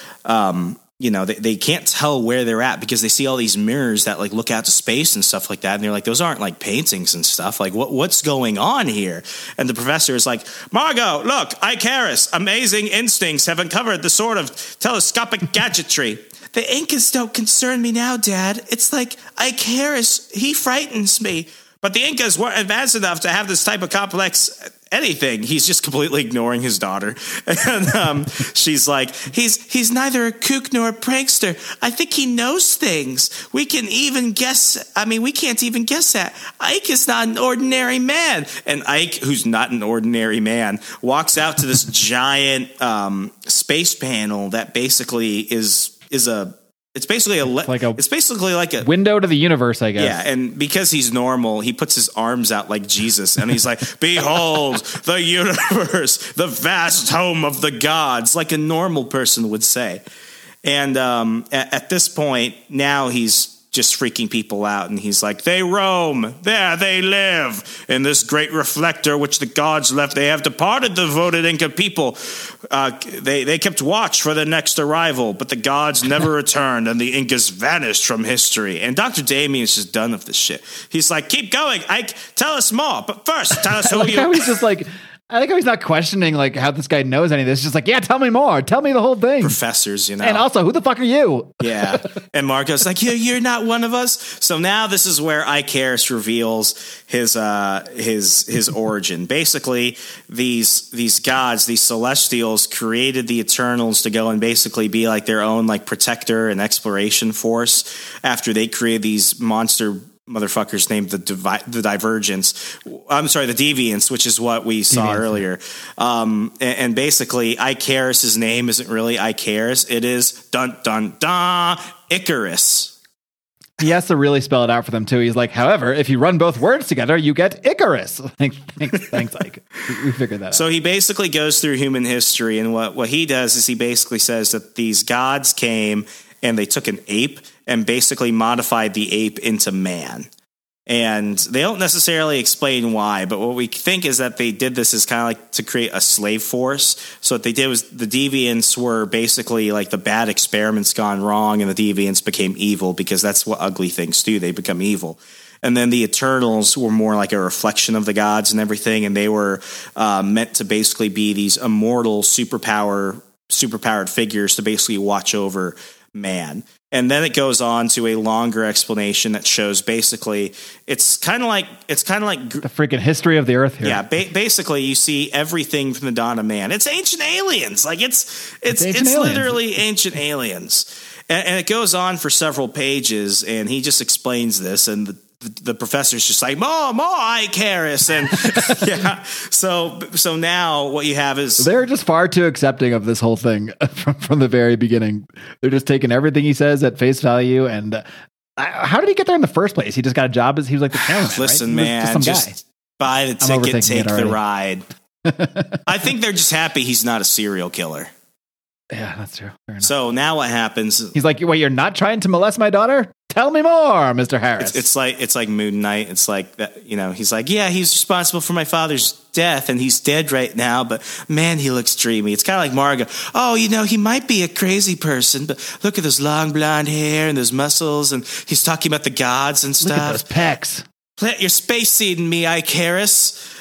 they can't tell where they're at because they see all these mirrors that like look out to space and stuff like that. And they're like, those aren't like paintings and stuff. Like what's going on here? And the professor is like, Margo, look, Ikaris, amazing instincts have uncovered the sort of telescopic gadgetry. The Incans don't concern me now, Dad. It's like Ikaris, he frightens me. But the Incas weren't advanced enough to have this type of complex anything. He's just completely ignoring his daughter. And she's like, he's neither a kook nor a prankster. I think he knows things. We can't even guess that. Ike is not an ordinary man. And Ike, who's not an ordinary man, walks out to this giant space panel that basically is a It's basically like a window to the universe, I guess. Yeah, and because he's normal, he puts his arms out like Jesus, and he's like, "Behold, the universe, the vast home of the gods," like a normal person would say. And at this point, now he's just freaking people out, and he's like, "They roam, there they live in this great reflector which the gods left. They have departed the devoted Inca people. They kept watch for their next arrival, but the gods never returned, and the Incas vanished from history." And Dr. Damian's just done with this shit. He's like, "Keep going, Ike. Tell us more, but first, tell us who you." How he's just like. I like how he's not questioning like how this guy knows any of this. It's just like, yeah, tell me more. Tell me the whole thing. Professors, you know. And also, who the fuck are you? Yeah. And Marco's like, you're not one of us. So now this is where Ikaris reveals his origin. Basically, these gods, these Celestials, created the Eternals to go and basically be like their own like protector and exploration force after they created these monster motherfuckers named the Deviants, which is what we saw earlier. And basically Icaris's name isn't really Ikaris. It is dun dun dun Ikaris. He has to really spell it out for them too. He's like, however, if you run both words together, you get Ikaris. Thanks, Ike. We figured that out. So he basically goes through human history, and what he does is he basically says that these gods came and they took an ape and basically modified the ape into man. And they don't necessarily explain why, but what we think is that they did this is kind of like to create a slave force. So what they did was the Deviants were basically like the bad experiments gone wrong, and the Deviants became evil because that's what ugly things do. They become evil. And then the Eternals were more like a reflection of the gods and everything, and they were meant to basically be these immortal superpowered figures to basically watch over man. And then it goes on to a longer explanation that shows basically it's kind of like the freaking history of the earth here. Yeah, basically you see everything from the dawn of man. It's ancient aliens. Like it's literally ancient aliens. And it goes on for several pages, and he just explains this, and the professor's just like, more Ikaris. And yeah. So now what you have is they're just far too accepting of this whole thing from the very beginning. They're just taking everything he says at face value. And how did he get there in the first place? He just got a job as he was like the cameraman. Listen, right? Man, just buy the ticket, take the ride. I think they're just happy he's not a serial killer. Yeah, that's true. So now what happens? He's like, wait, you're not trying to molest my daughter? Tell me more, Mr. Harris. It's like Moon Knight. It's like that, you know. He's like, yeah, he's responsible for my father's death, and he's dead right now. But man, he looks dreamy. It's kind of like Margot. Oh, you know, he might be a crazy person, but look at his long blonde hair and his muscles, and he's talking about the gods and stuff. Look at those pecs. Plant your space seed in me, Ikaris.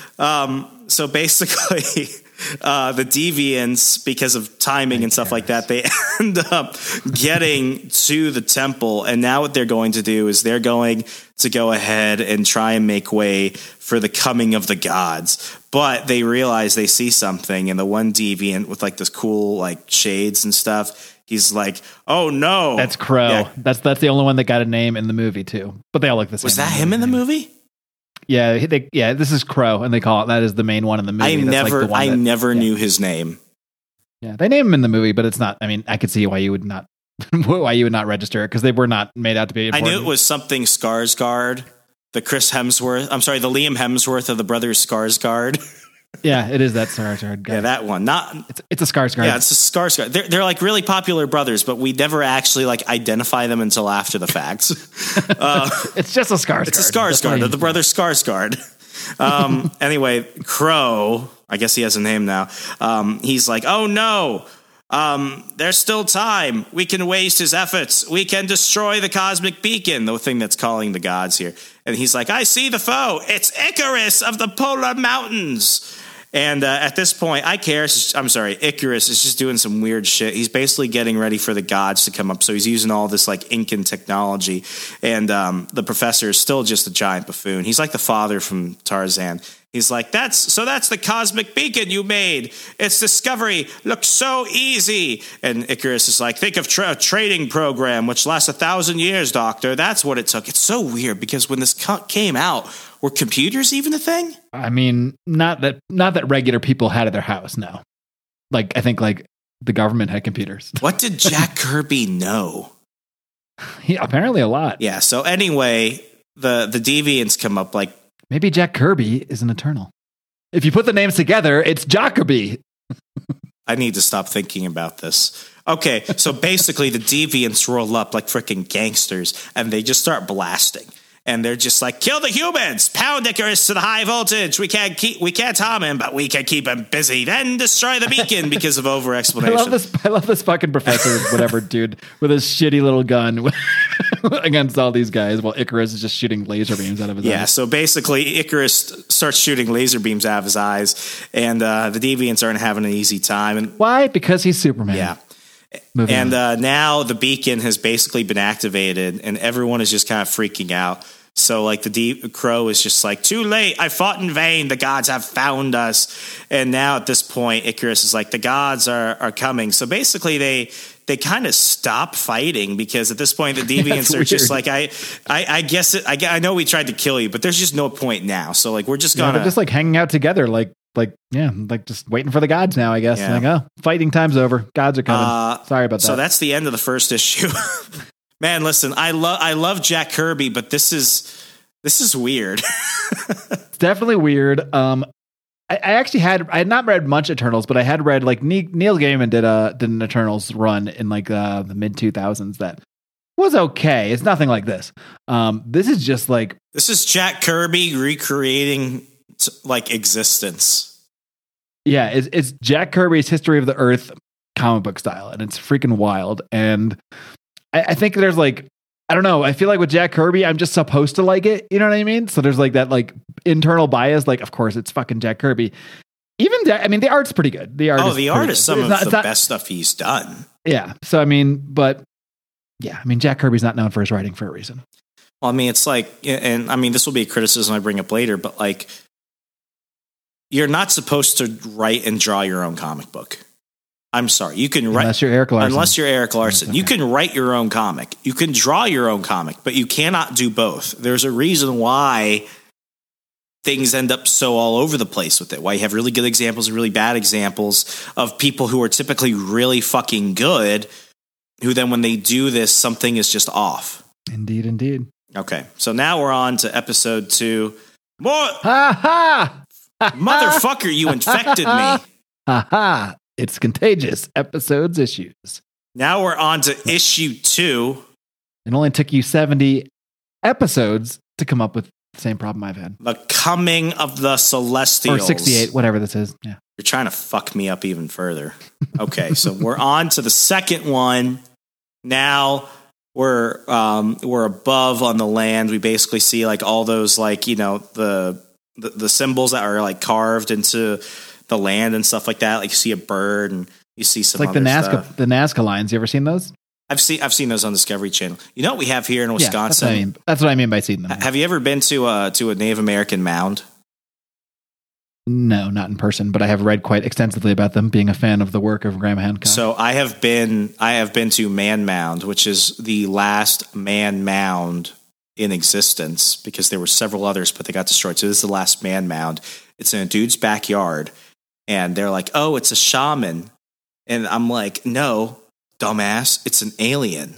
So basically. The Deviants, because of timing and stuff like that, they end up getting to the temple. And now what they're going to do is they're going to go ahead and try and make way for the coming of the gods. But they realize they see something. And the one Deviant with like this cool like shades and stuff, he's like, oh, no. That's Kro. Yeah. That's the only one that got a name in the movie, too. But they all look the same. Was that him in the movie? Yeah, this is Kro, and they call it. That is the main one in the movie. I never knew his name. Yeah, they name him in the movie, but it's not. I mean, I could see why you would not register it, because they were not made out to be important. I knew it was something Skarsgård, the Chris Hemsworth. I'm sorry, the Liam Hemsworth of the brothers Skarsgård. Yeah, it is that Skarsgård guy. Yeah, that one. Not it's a Skarsgård. Yeah, it's a Skarsgård. They're like really popular brothers, but we never actually like identify them until after the fact. It's just a Skarsgård. It's a Skarsgård. The brother Skarsgård. Anyway, Kro, I guess he has a name now. He's like, oh no. There's still time. We can waste his efforts. We can destroy the cosmic beacon, the thing that's calling the gods here. And he's like, I see the foe. It's Ikaris of the polar mountains. And at this point, Ikaris is just doing some weird shit. He's basically getting ready for the gods to come up. So he's using all this like Incan technology. And the professor is still just a giant buffoon. He's like the father from Tarzan. He's like, that's the cosmic beacon you made. Its discovery looks so easy. And Ikaris is like, think of a trading program, which lasts 1,000 years, doctor. That's what it took. It's so weird because when this came out, were computers even a thing? I mean, not that regular people had at their house. No, like I think like the government had computers. What did Jack Kirby know? Yeah, apparently a lot. Yeah. So anyway, the Deviants come up like. Maybe Jack Kirby is an Eternal. If you put the names together, it's Jacoby. I need to stop thinking about this. Okay, so basically the Deviants roll up like freaking gangsters, and they just start blasting. And they're just like, kill the humans! Pound Ikaris to the high voltage! We can't harm him, but we can keep him busy. Then destroy the beacon because of over-explanation. I love this fucking professor, whatever, dude, with his shitty little gun. against all these guys while Ikaris is just shooting laser beams out of his eyes. Yeah, so basically Ikaris starts shooting laser beams out of his eyes, and the Deviants aren't having an easy time. And why? Because he's Superman. Yeah. Moving and now the beacon has basically been activated, and everyone is just kind of freaking out. So, like, Kro is just like, too late. I fought in vain. The gods have found us. And now at this point, Ikaris is like, the gods are coming. So basically, they kind of stop fighting because at this point, the Deviants are weird. Just like, I guess it. I know we tried to kill you, but there's just no point now. So, like, we're just going to just like hanging out together, like just waiting for the gods now, I guess. Yeah. Like, oh, fighting time's over. Gods are coming. Sorry about that. So that's the end of the first issue. Man, listen, I love Jack Kirby, but this is weird. It's definitely weird. I actually had not read much Eternals, but I had read like Neil Gaiman did an Eternals run in like the mid 2000s that was okay. It's nothing like this. This is just like Jack Kirby recreating like existence. Yeah, it's Jack Kirby's History of the Earth comic book style, and it's freaking wild. And I think there's like, I don't know. I feel like with Jack Kirby, I'm just supposed to like it. You know what I mean? So there's like that like internal bias. Like, of course, it's fucking Jack Kirby. The art's pretty good. The art is some of the best stuff he's done. Yeah. So, Jack Kirby's not known for his writing for a reason. Well, it's like, and this will be a criticism I bring up later, but like, you're not supposed to write and draw your own comic book. I'm sorry. You can write unless you're Erik Larsen. Okay. You can write your own comic. You can draw your own comic, but you cannot do both. There's a reason why things end up so all over the place with it. Why you have really good examples and really bad examples of people who are typically really fucking good, who then when they do this, something is just off. Indeed. Okay. So now we're on to episode 2. More ha ha. Motherfucker, you infected me. Ha ha. It's contagious. Episodes, issues. Now we're on to issue 2. It only took you 70 episodes to come up with the same problem I've had. The Coming of the Celestials. Or 68, whatever this is. Yeah. You're trying to fuck me up even further. Okay, so we're on to the second one. Now we're above on the land. We basically see like all those like, the symbols that are like carved into the land and stuff like that. Like you see a bird and you see some other stuff. Like the Nazca lines. You ever seen those? I've seen those on Discovery Channel. You know what we have here in Wisconsin? Yeah, that's what I mean by seeing them. Have you ever been to a Native American mound? No, not in person, but I have read quite extensively about them, being a fan of the work of Graham Hancock. So I have been to Man Mound, which is the last man mound in existence because there were several others, but they got destroyed. So this is the last man mound. It's in a dude's backyard. And they're like, oh, it's a shaman. And I'm like, no, dumbass, it's an alien.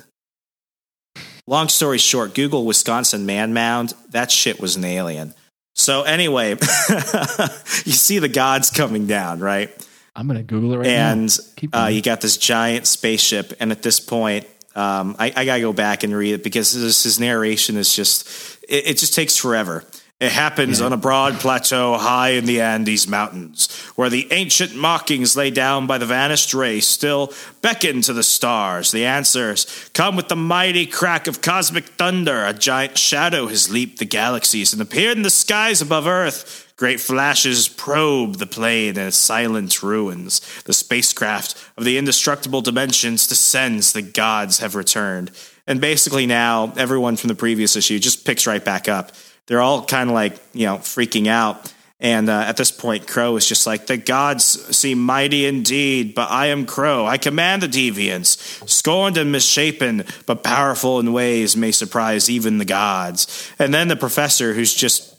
Long story short, Google Wisconsin Man Mound. That shit was an alien. So anyway, you see the gods coming down, right? I'm going to Google it right now. You got this giant spaceship. And at this point, I got to go back and read it because his narration is just, it just takes forever. It happens on a broad plateau high in the Andes Mountains, where the ancient markings laid down by the vanished race still beckon to the stars. The answers come with the mighty crack of cosmic thunder. A giant shadow has leaped the galaxies and appeared in the skies above Earth. Great flashes probe the plain and its silent ruins. The spacecraft of the indestructible dimensions descends. The gods have returned. And basically now, everyone from the previous issue just picks right back up. They're all kind of like, freaking out. And at this point, Kro is just like, the gods seem mighty indeed, but I am Kro. I command the deviants, scorned and misshapen, but powerful in ways may surprise even the gods. And then the professor, who's just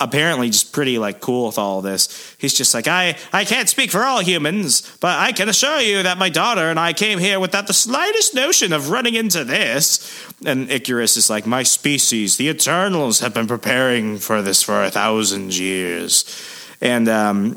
apparently just pretty like cool with all this, he's just like, I can't speak for all humans, but I can assure you that my daughter and I came here without the slightest notion of running into this. And Ikaris is like, my species, the Eternals, have been preparing for this for 1,000 years. And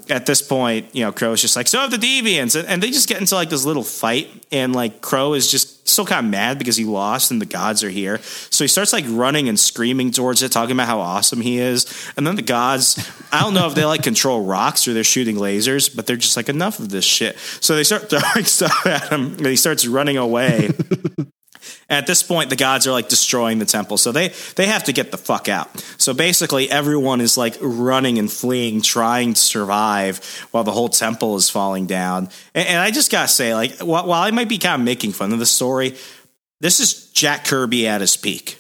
at this point, Kro is just like, so have the Deviants. And they just get into like this little fight. And like Kro is just still kind of mad because he lost and the gods are here. So he starts like running and screaming towards it, talking about how awesome he is. And then the gods, I don't know if they like control rocks or they're shooting lasers, but they're just like, enough of this shit. So they start throwing stuff at him and he starts running away. And at this point, the gods are like destroying the temple. So they have to get the fuck out. So basically everyone is like running and fleeing, trying to survive while the whole temple is falling down. And I just gotta say, like, while I might be kind of making fun of the story, this is Jack Kirby at his peak.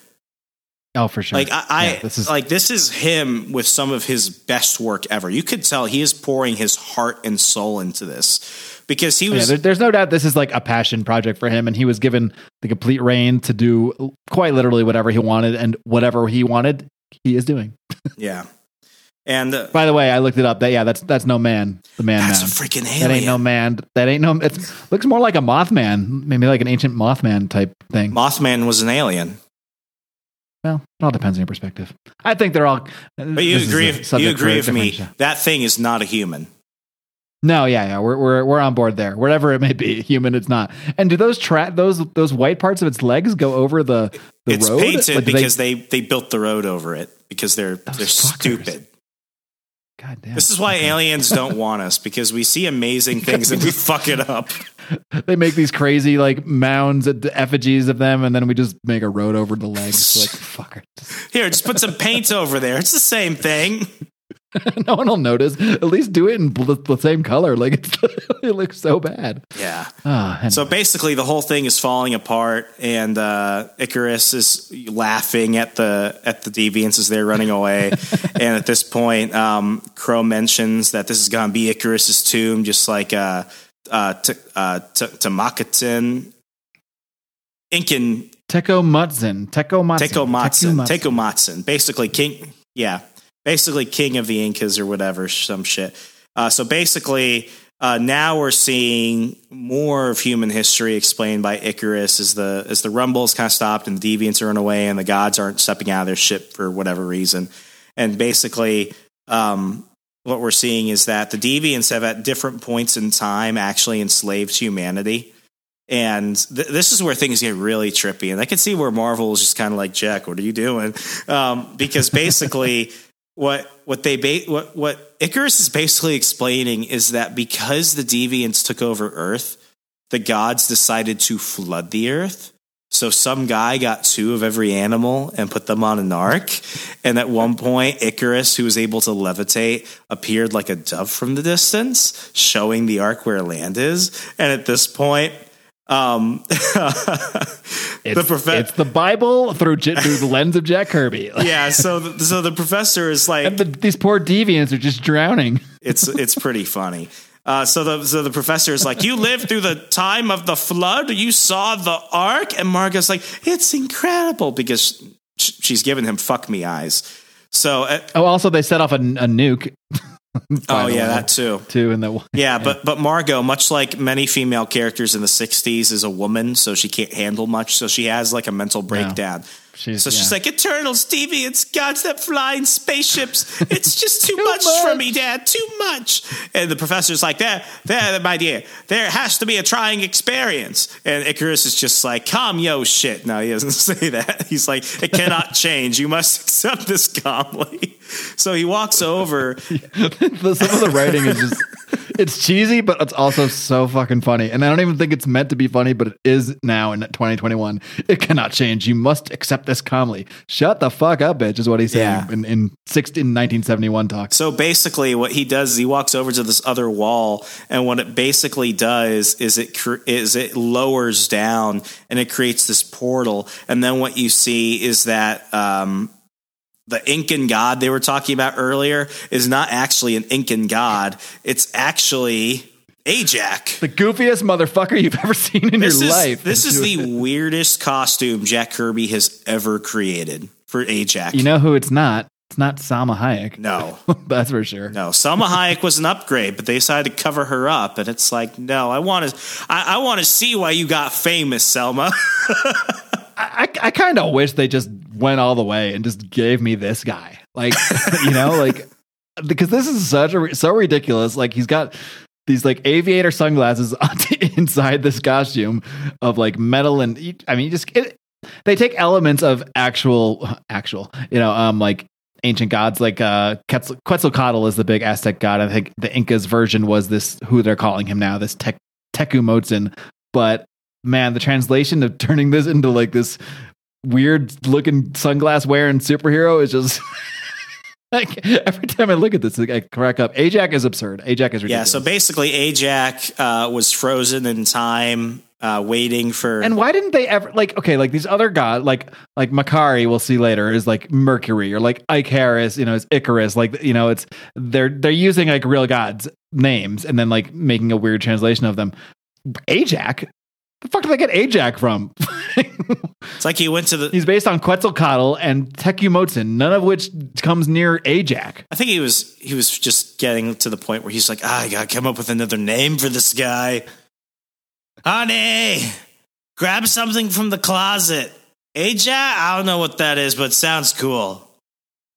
Oh, for sure. Like this is him with some of his best work ever. You could tell he is pouring his heart and soul into this because he was. Yeah, there's no doubt this is like a passion project for him, and he was given the complete reign to do quite literally whatever he wanted, and whatever he wanted, he is doing. Yeah. And by the way, I looked it up. That's no man. The man. That's man. A freaking alien. That ain't no man. That ain't no. It looks more like a Mothman, maybe like an ancient Mothman type thing. Mothman was an alien. Well, it all depends on your perspective. I think they're all. But you agree with me. Show. That thing is not a human. No, yeah, we're on board there. Whatever it may be, human, it's not. And do those white parts of its legs go over the it's road? It's painted like, because they built the road over it because they're stupid. God damn. This is why aliens don't want us, because we see amazing things and we fuck it up. They make these crazy like mounds at the effigies of them, and then we just make a road over the legs. Like, fucker. Here, just put some paint over there. It's the same thing. No one will notice. At least do it in the same color. Like it looks so bad. Yeah. Anyway. So basically the whole thing is falling apart, and Ikaris is laughing at the deviants as they're running away. And at this point, Kro mentions that this is going to be Ikaris's tomb, just like Tamakatin. Incan. Teko Matsun. Basically king. Yeah. Basically king of the Incas or whatever, some shit. So now we're seeing more of human history explained by Ikaris as the rumbles kind of stopped and the deviants are in a way and the gods aren't stepping out of their ship for whatever reason. And basically what we're seeing is that the deviants have at different points in time actually enslaved humanity. And this is where things get really trippy. And I can see where Marvel is just kind of like, Jack, what are you doing? Because basically... What Ikaris is basically explaining is that because the deviants took over Earth, the gods decided to flood the Earth. So some guy got two of every animal and put them on an ark. And at one point, Ikaris, who was able to levitate, appeared like a dove from the distance, showing the ark where land is. And at this point... it's the Bible through the lens of Jack Kirby. Yeah, so the professor is like, and these poor deviants are just drowning. It's pretty funny. So the professor is like, you lived through the time of the flood. You saw the ark, and Marga's like, it's incredible because she's giving him fuck me eyes. So also they set off a nuke. Oh yeah, that too in that one. Yeah, but Margot, much like many female characters in the 60s, is a woman, so she can't handle much. So she has like a mental breakdown. No. She's like, Eternals, deviants, gods that fly in spaceships. It's just too much for me, Dad. Too much. And the professor's like, there, my dear, there has to be a trying experience. And Ikaris is just like, calm yo shit. No, he doesn't say that. He's like, it cannot change. You must accept this calmly. So he walks over. Some of the writing is just, it's cheesy, but it's also so fucking funny. And I don't even think it's meant to be funny, but it is now in 2021. It cannot change. You must accept this calmly. Shut the fuck up, bitch, is what he's saying in 1971 talk. So basically what he does is he walks over to this other wall, and what it basically does is it lowers down and it creates this portal. And then what you see is that the Incan god they were talking about earlier is not actually an Incan god. It's actually Ajak, the goofiest motherfucker you've ever seen in your life. This is the weirdest costume Jack Kirby has ever created for Ajak. You know who it's not? It's not Salma Hayek. No. That's for sure. No, Salma Hayek was an upgrade, but they decided to cover her up. And it's like, no, I want to see why you got famous, Selma. I kind of wish they just went all the way and just gave me this guy. Like, you know, like, because this is so ridiculous. Like, he's got these like aviator sunglasses on inside this costume of like metal. And I mean, they take elements of actual, you know, like ancient gods, like Quetzalcoatl is the big Aztec god. I think the Incas version was this, who they're calling him now, this Tecumotsin, but man, the translation of turning this into like this weird looking sunglass wearing superhero is just like every time I look at this, I crack up. Ajak is absurd. Ajak is ridiculous. Yeah. So basically Ajak was frozen in time. Waiting for, and why didn't they ever like these other gods like Makari we'll see later is like Mercury, or like Ikaris, is Ikaris, it's they're using like real gods names and then like making a weird translation of them. Ajak, the fuck did I get Ajak from? It's like he went to he's based on Quetzalcoatl and Tecumotsin, none of which comes near Ajak. I think he was just getting to the point where he's like, I gotta come up with another name for this guy. Honey, grab something from the closet. Ajak? I don't know what that is, but it sounds cool.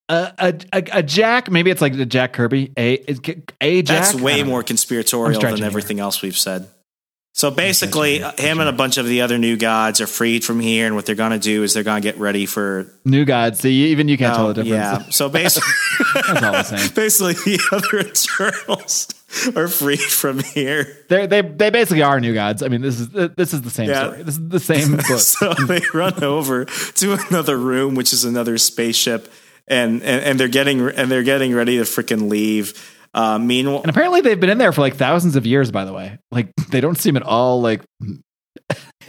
A Jack? Maybe it's like a Jack Kirby. A Jack? That's way more conspiratorial than everything else we've said. So basically, him and a bunch of the other New Gods are freed from here, and what they're going to do is they're going to get ready for... New Gods, so even you can't tell the difference. Yeah, so basically... That's all I'm saying. Basically, the other Eternals... are freed from here. They basically are new gods. I mean, this is the same story. This is the same book. So they run over to another room, which is another spaceship, and they're getting ready to freaking leave. Meanwhile, and apparently they've been in there for like thousands of years. By the way, like they don't seem at all like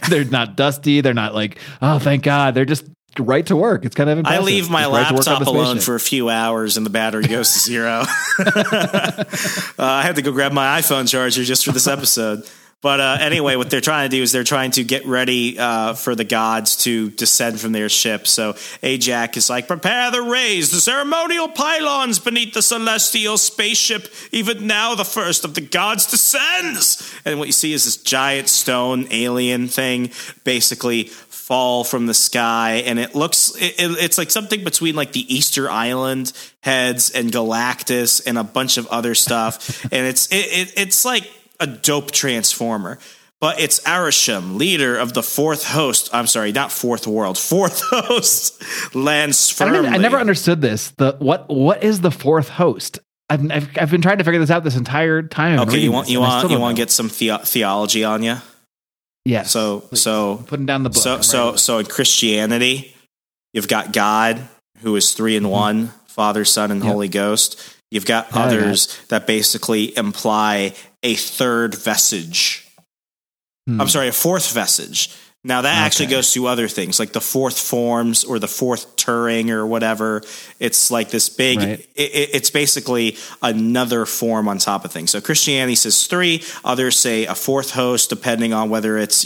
they're not dusty. They're not like, oh, thank God. They're just right to work. It's kind of impressive. I leave my laptop alone for a few hours and the battery goes to zero. I had to go grab my iPhone charger just for this episode. But anyway, what they're trying to do is they're trying to get ready for the gods to descend from their ship. So Ajak is like, prepare the rays, the ceremonial pylons beneath the celestial spaceship. Even now, the first of the gods descends. And what you see is this giant stone alien thing basically fall from the sky, and it looks it's like something between like the Easter Island heads and Galactus and a bunch of other stuff. And it's like a dope transformer, but it's Arishem, leader of the fourth host, lands firmly. I never understood this. What is the fourth host? I've been trying to figure this out this entire time. Okay, you want to get some theology on you? Yeah. So I'm putting down the book. So in Christianity, you've got God, who is three in one, Father, Son, and Holy Ghost. You've got others that basically imply a third vestige. I'm sorry, a fourth vestige. Now that actually goes to other things like the fourth forms or the fourth Turing or whatever. It's like this big, it's basically another form on top of things. So Christianity says three, others say a fourth host, depending on whether it's,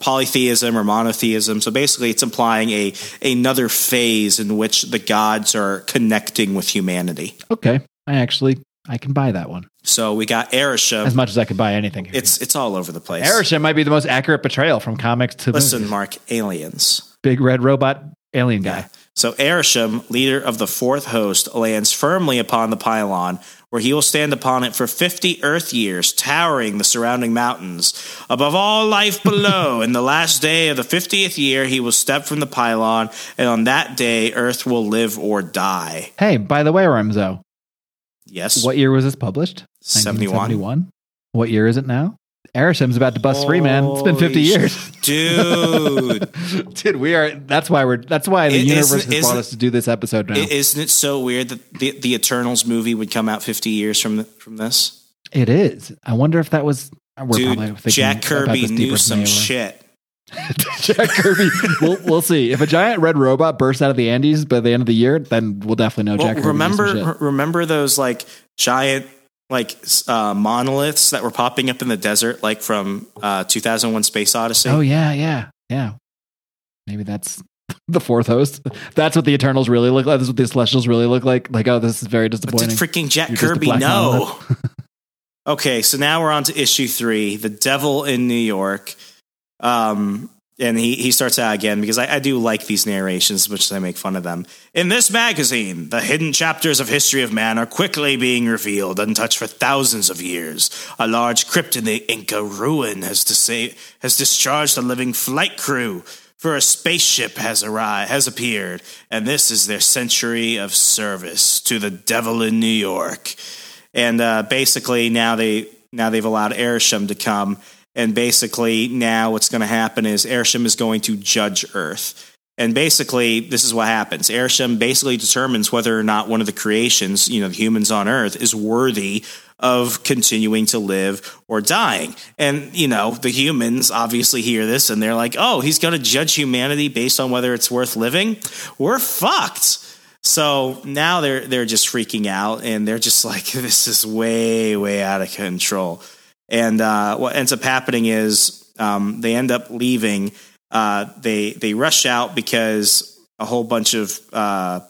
polytheism or monotheism. So basically it's implying another phase in which the gods are connecting with humanity. Okay. I can buy that one. So we got Arishem. As much as I could buy anything. It's all over the place. Arishem might be the most accurate portrayal from comics to movies. Mark, aliens. Big red robot alien guy. Yeah. So Arishem, leader of the fourth host, lands firmly upon the pylon, where he will stand upon it for 50 Earth years, towering the surrounding mountains. Above all life below, in the last day of the 50th year, he will step from the pylon, and on that day, Earth will live or die. Hey, by the way, Remzo. Yes. What year was this published? 1971. What year is it now? Arishem's about to bust free, man. It's been 50 years. Dude. Dude, we are. That's why the universe has brought us to do this episode now. Isn't it so weird that the Eternals movie would come out 50 years from this? It is. I wonder if that was. Jack Kirby knew some shit. Jack Kirby. We'll see. If a giant red robot bursts out of the Andes by the end of the year, then we'll definitely know. Well, Jack Kirby. Remember those like giant monoliths that were popping up in the desert, like from 2001: Space Odyssey. Oh yeah. Maybe that's the fourth host. That's what the Eternals really look like. That's what the Celestials really look like. Like, oh, this is very disappointing. But did freaking Jack Kirby know? Okay, so now we're on to issue 3: The Devil in New York. And he starts out again because I do like these narrations as much as I make fun of them. In this magazine, the hidden chapters of history of man are quickly being revealed, untouched for thousands of years. A large crypt in the Inca ruin has discharged a living flight crew, for a spaceship has appeared, and this is their century of service to the devil in New York. And basically now Now they've allowed Arishem to come. And basically now what's going to happen is Arishem is going to judge Earth. And basically, this is what happens. Arishem basically determines whether or not one of the creations, you know, the humans on Earth, is worthy of continuing to live or dying. And, you know, the humans obviously hear this and they're like, oh, he's going to judge humanity based on whether it's worth living? We're fucked. So now they're just freaking out and they're just like, this is way, way out of control. And what ends up happening is they end up leaving. They rush out because a whole bunch of, I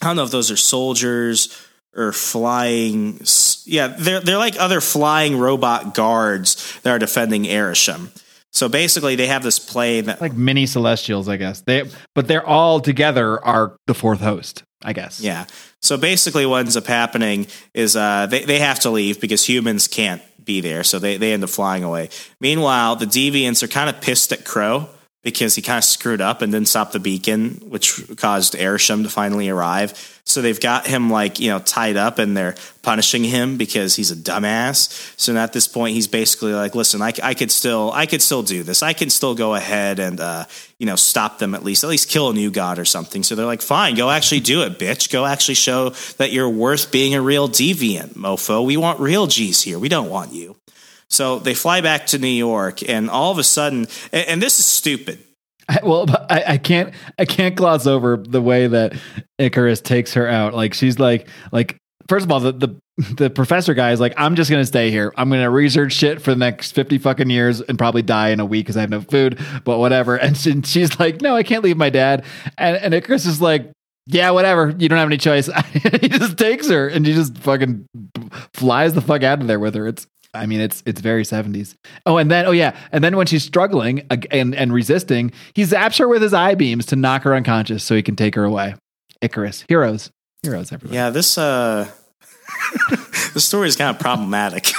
don't know if those are soldiers or flying. Yeah. They're like other flying robot guards that are defending Arishem. So basically they have this play that like mini Celestials, I guess but they're all together are the fourth host, I guess. Yeah. So basically what ends up happening is, they have to leave because humans can't be there. So they end up flying away. Meanwhile, the Deviants are kind of pissed at Kro because he kind of screwed up and didn't stop the beacon, which caused Arishem to finally arrive. So they've got him tied up and they're punishing him because he's a dumbass. So now at this point, he's basically like, listen, I could still do this. I can still go ahead and, stop them, at least kill a new god or something. So they're like, fine, go actually do it, bitch. Go actually show that you're worth being a real deviant, mofo. We want real G's here. We don't want you. So they fly back to New York, and all of a sudden, and this is stupid. I can't gloss over the way that Ikaris takes her out. Like she's like first of all, the professor guy is like, I'm just gonna stay here. I'm gonna research shit for the next 50 fucking years and probably die in a week because I have no food. But whatever. And she's like, no, I can't leave my dad. And Ikaris is like, yeah, whatever. You don't have any choice. He just takes her, and he just fucking flies the fuck out of there with her. It's very 70s. Oh, and then, when she's struggling and resisting, he zaps her with his eye beams to knock her unconscious so he can take her away. Ikaris. Heroes everywhere. Yeah, this, the story is kind of problematic.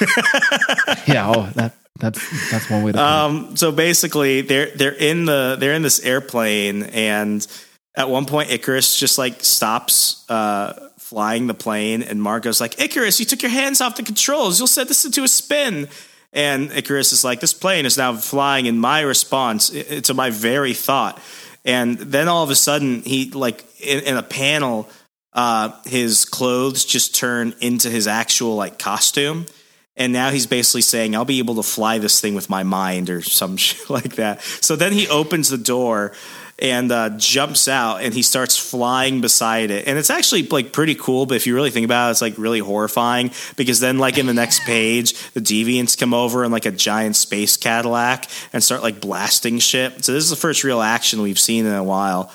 Yeah. Oh, that's one way to put it. So basically they're in this airplane, and at one point Ikaris just stops, flying the plane, and Margo's like, Ikaris, you took your hands off the controls. You'll set this into a spin. And Ikaris is like, this plane is now flying in my response to my very thought. And then all of a sudden he in a panel, his clothes just turn into his actual costume. And now he's basically saying, I'll be able to fly this thing with my mind or some shit like that. So then he opens the door and jumps out, and he starts flying beside it. And it's actually pretty cool, but if you really think about it, it's really horrifying, because then in the next page, the Deviants come over in a giant space Cadillac and start blasting shit. So this is the first real action we've seen in a while.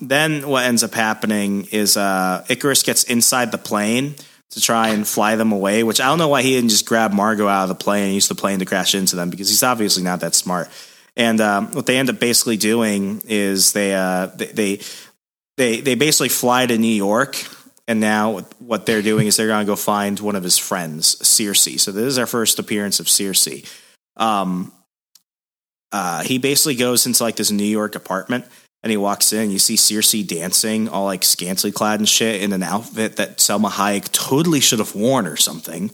Then what ends up happening is Ikaris gets inside the plane to try and fly them away, which I don't know why he didn't just grab Margo out of the plane and use the plane to crash into them, because he's obviously not that smart. And what they end up basically doing is they basically fly to New York, and now what they're doing is they're going to go find one of his friends, Sersi. So this is our first appearance of Sersi. He basically goes into this New York apartment, and he walks in. You see Sersi dancing, all scantily clad and shit, in an outfit that Salma Hayek totally should have worn or something.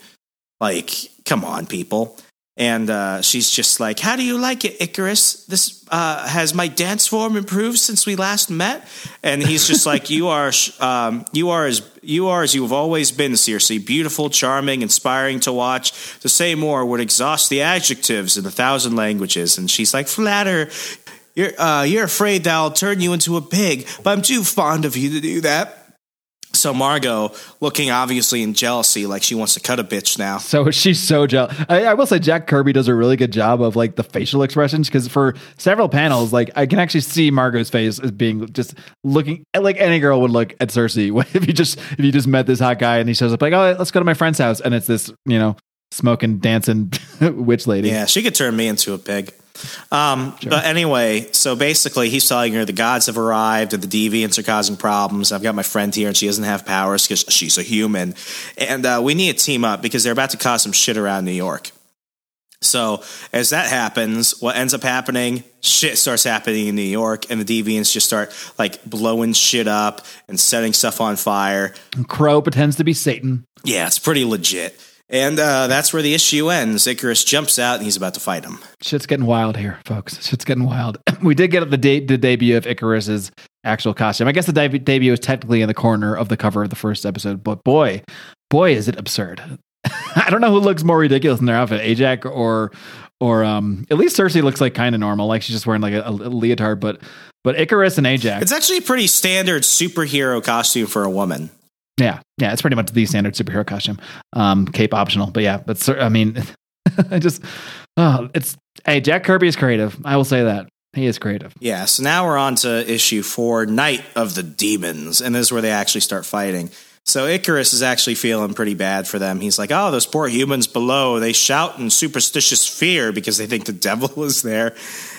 Come on, people. And she's just like, how do you like it, Ikaris? This has my dance form improved since we last met? And he's just like, you are as you have always been, Sersi, beautiful, charming, inspiring to watch. To say more would exhaust the adjectives in 1,000 languages. And she's like, flatter. You're afraid that I'll turn you into a pig, but I'm too fond of you to do that. So Margo, looking obviously in jealousy, she wants to cut a bitch now. So she's so jealous. I will say Jack Kirby does a really good job of the facial expressions, because for several panels, I can actually see Margo's face as being just looking like any girl would look at Sersi. If you just met this hot guy and he shows up oh, let's go to my friend's house, and it's this smoking dancing witch lady. Yeah, she could turn me into a pig. Sure. But anyway, so basically he's telling her the gods have arrived and the deviants are causing problems. I've got my friend here and she doesn't have powers because she's a human, and we need to team up because they're about to cause some shit around New York. So as that happens, what ends up happening, shit starts happening in New York, and the deviants just start blowing shit up and setting stuff on fire. And Kro pretends to be Satan. Yeah, it's pretty legit. And that's where the issue ends. Ikaris jumps out, and he's about to fight him. Shit's getting wild here, folks. Shit's getting wild. We did get the debut of Ikaris's actual costume. I guess the debut is technically in the corner of the cover of the first episode, but boy, is it absurd. I don't know who looks more ridiculous in their outfit, Ajak or at least Sersi looks like kind of normal, like she's just wearing like a leotard, but Ikaris and Ajak. It's actually a pretty standard superhero costume for a woman. Yeah, it's pretty much the standard superhero costume, cape optional. But yeah, but I mean, hey, Jack Kirby is creative. I will say that he is creative. Yeah. So now we're on to issue 4, Night of the Demons, and this is where they actually start fighting. So Ikaris is actually feeling pretty bad for them. He's like, oh, those poor humans below, they shout in superstitious fear because they think the devil is there.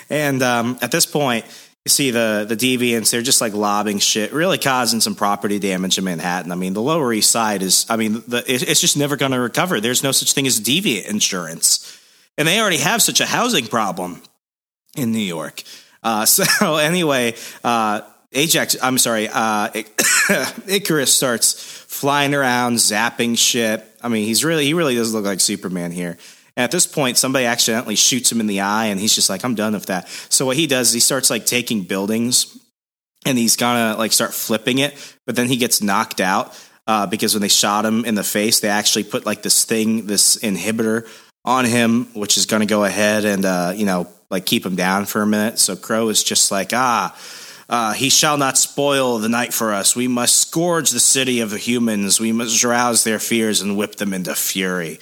And at this point, you see the deviants, they're just like lobbing shit, really causing some property damage in Manhattan. I mean, the Lower East Side is, I mean, it's just never going to recover. There's no such thing as deviant insurance. And they already have such a housing problem in New York. Ikaris starts flying around, zapping shit. I mean, he really does look like Superman here. And at this point, somebody accidentally shoots him in the eye, and he's just like, I'm done with that. So what he does is he starts like taking buildings, and he's gonna like start flipping it. But then he gets knocked out because when they shot him in the face, they actually put like this inhibitor on him, which is gonna go ahead and like keep him down for a minute. So Kro is just like, he shall not spoil the night for us. We must scourge the city of the humans. We must rouse their fears and whip them into fury.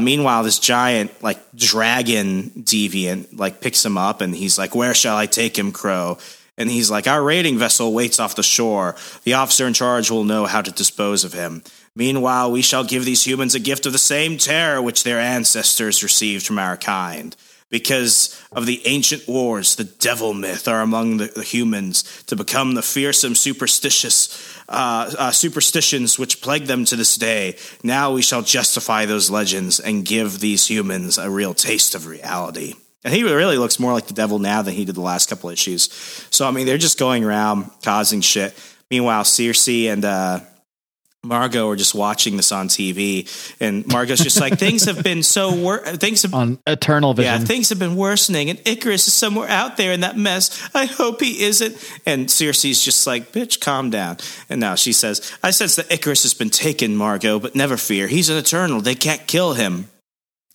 Meanwhile, this giant, like, dragon deviant, like, picks him up, and he's like, where shall I take him, Kro? And he's like, our raiding vessel waits off the shore. The officer in charge will know how to dispose of him. Meanwhile, we shall give these humans a gift of the same terror which their ancestors received from our kind. Because of the ancient wars, the devil myth are among the humans to become the fearsome superstitions which plague them to this day. Now we shall justify those legends and give these humans a real taste of reality. And he really looks more like the devil now than he did the last couple issues. So, I mean, they're just going around causing shit. Meanwhile, Sersi and Margot are just watching this on TV, and Margot's just like, things have been on Eternal Vision. Yeah, things have been worsening, and Ikaris is somewhere out there in that mess. I hope he isn't. And Sersi's just like, bitch, calm down. And now she says, I sense that Ikaris has been taken, Margot, but never fear. He's an Eternal. They can't kill him.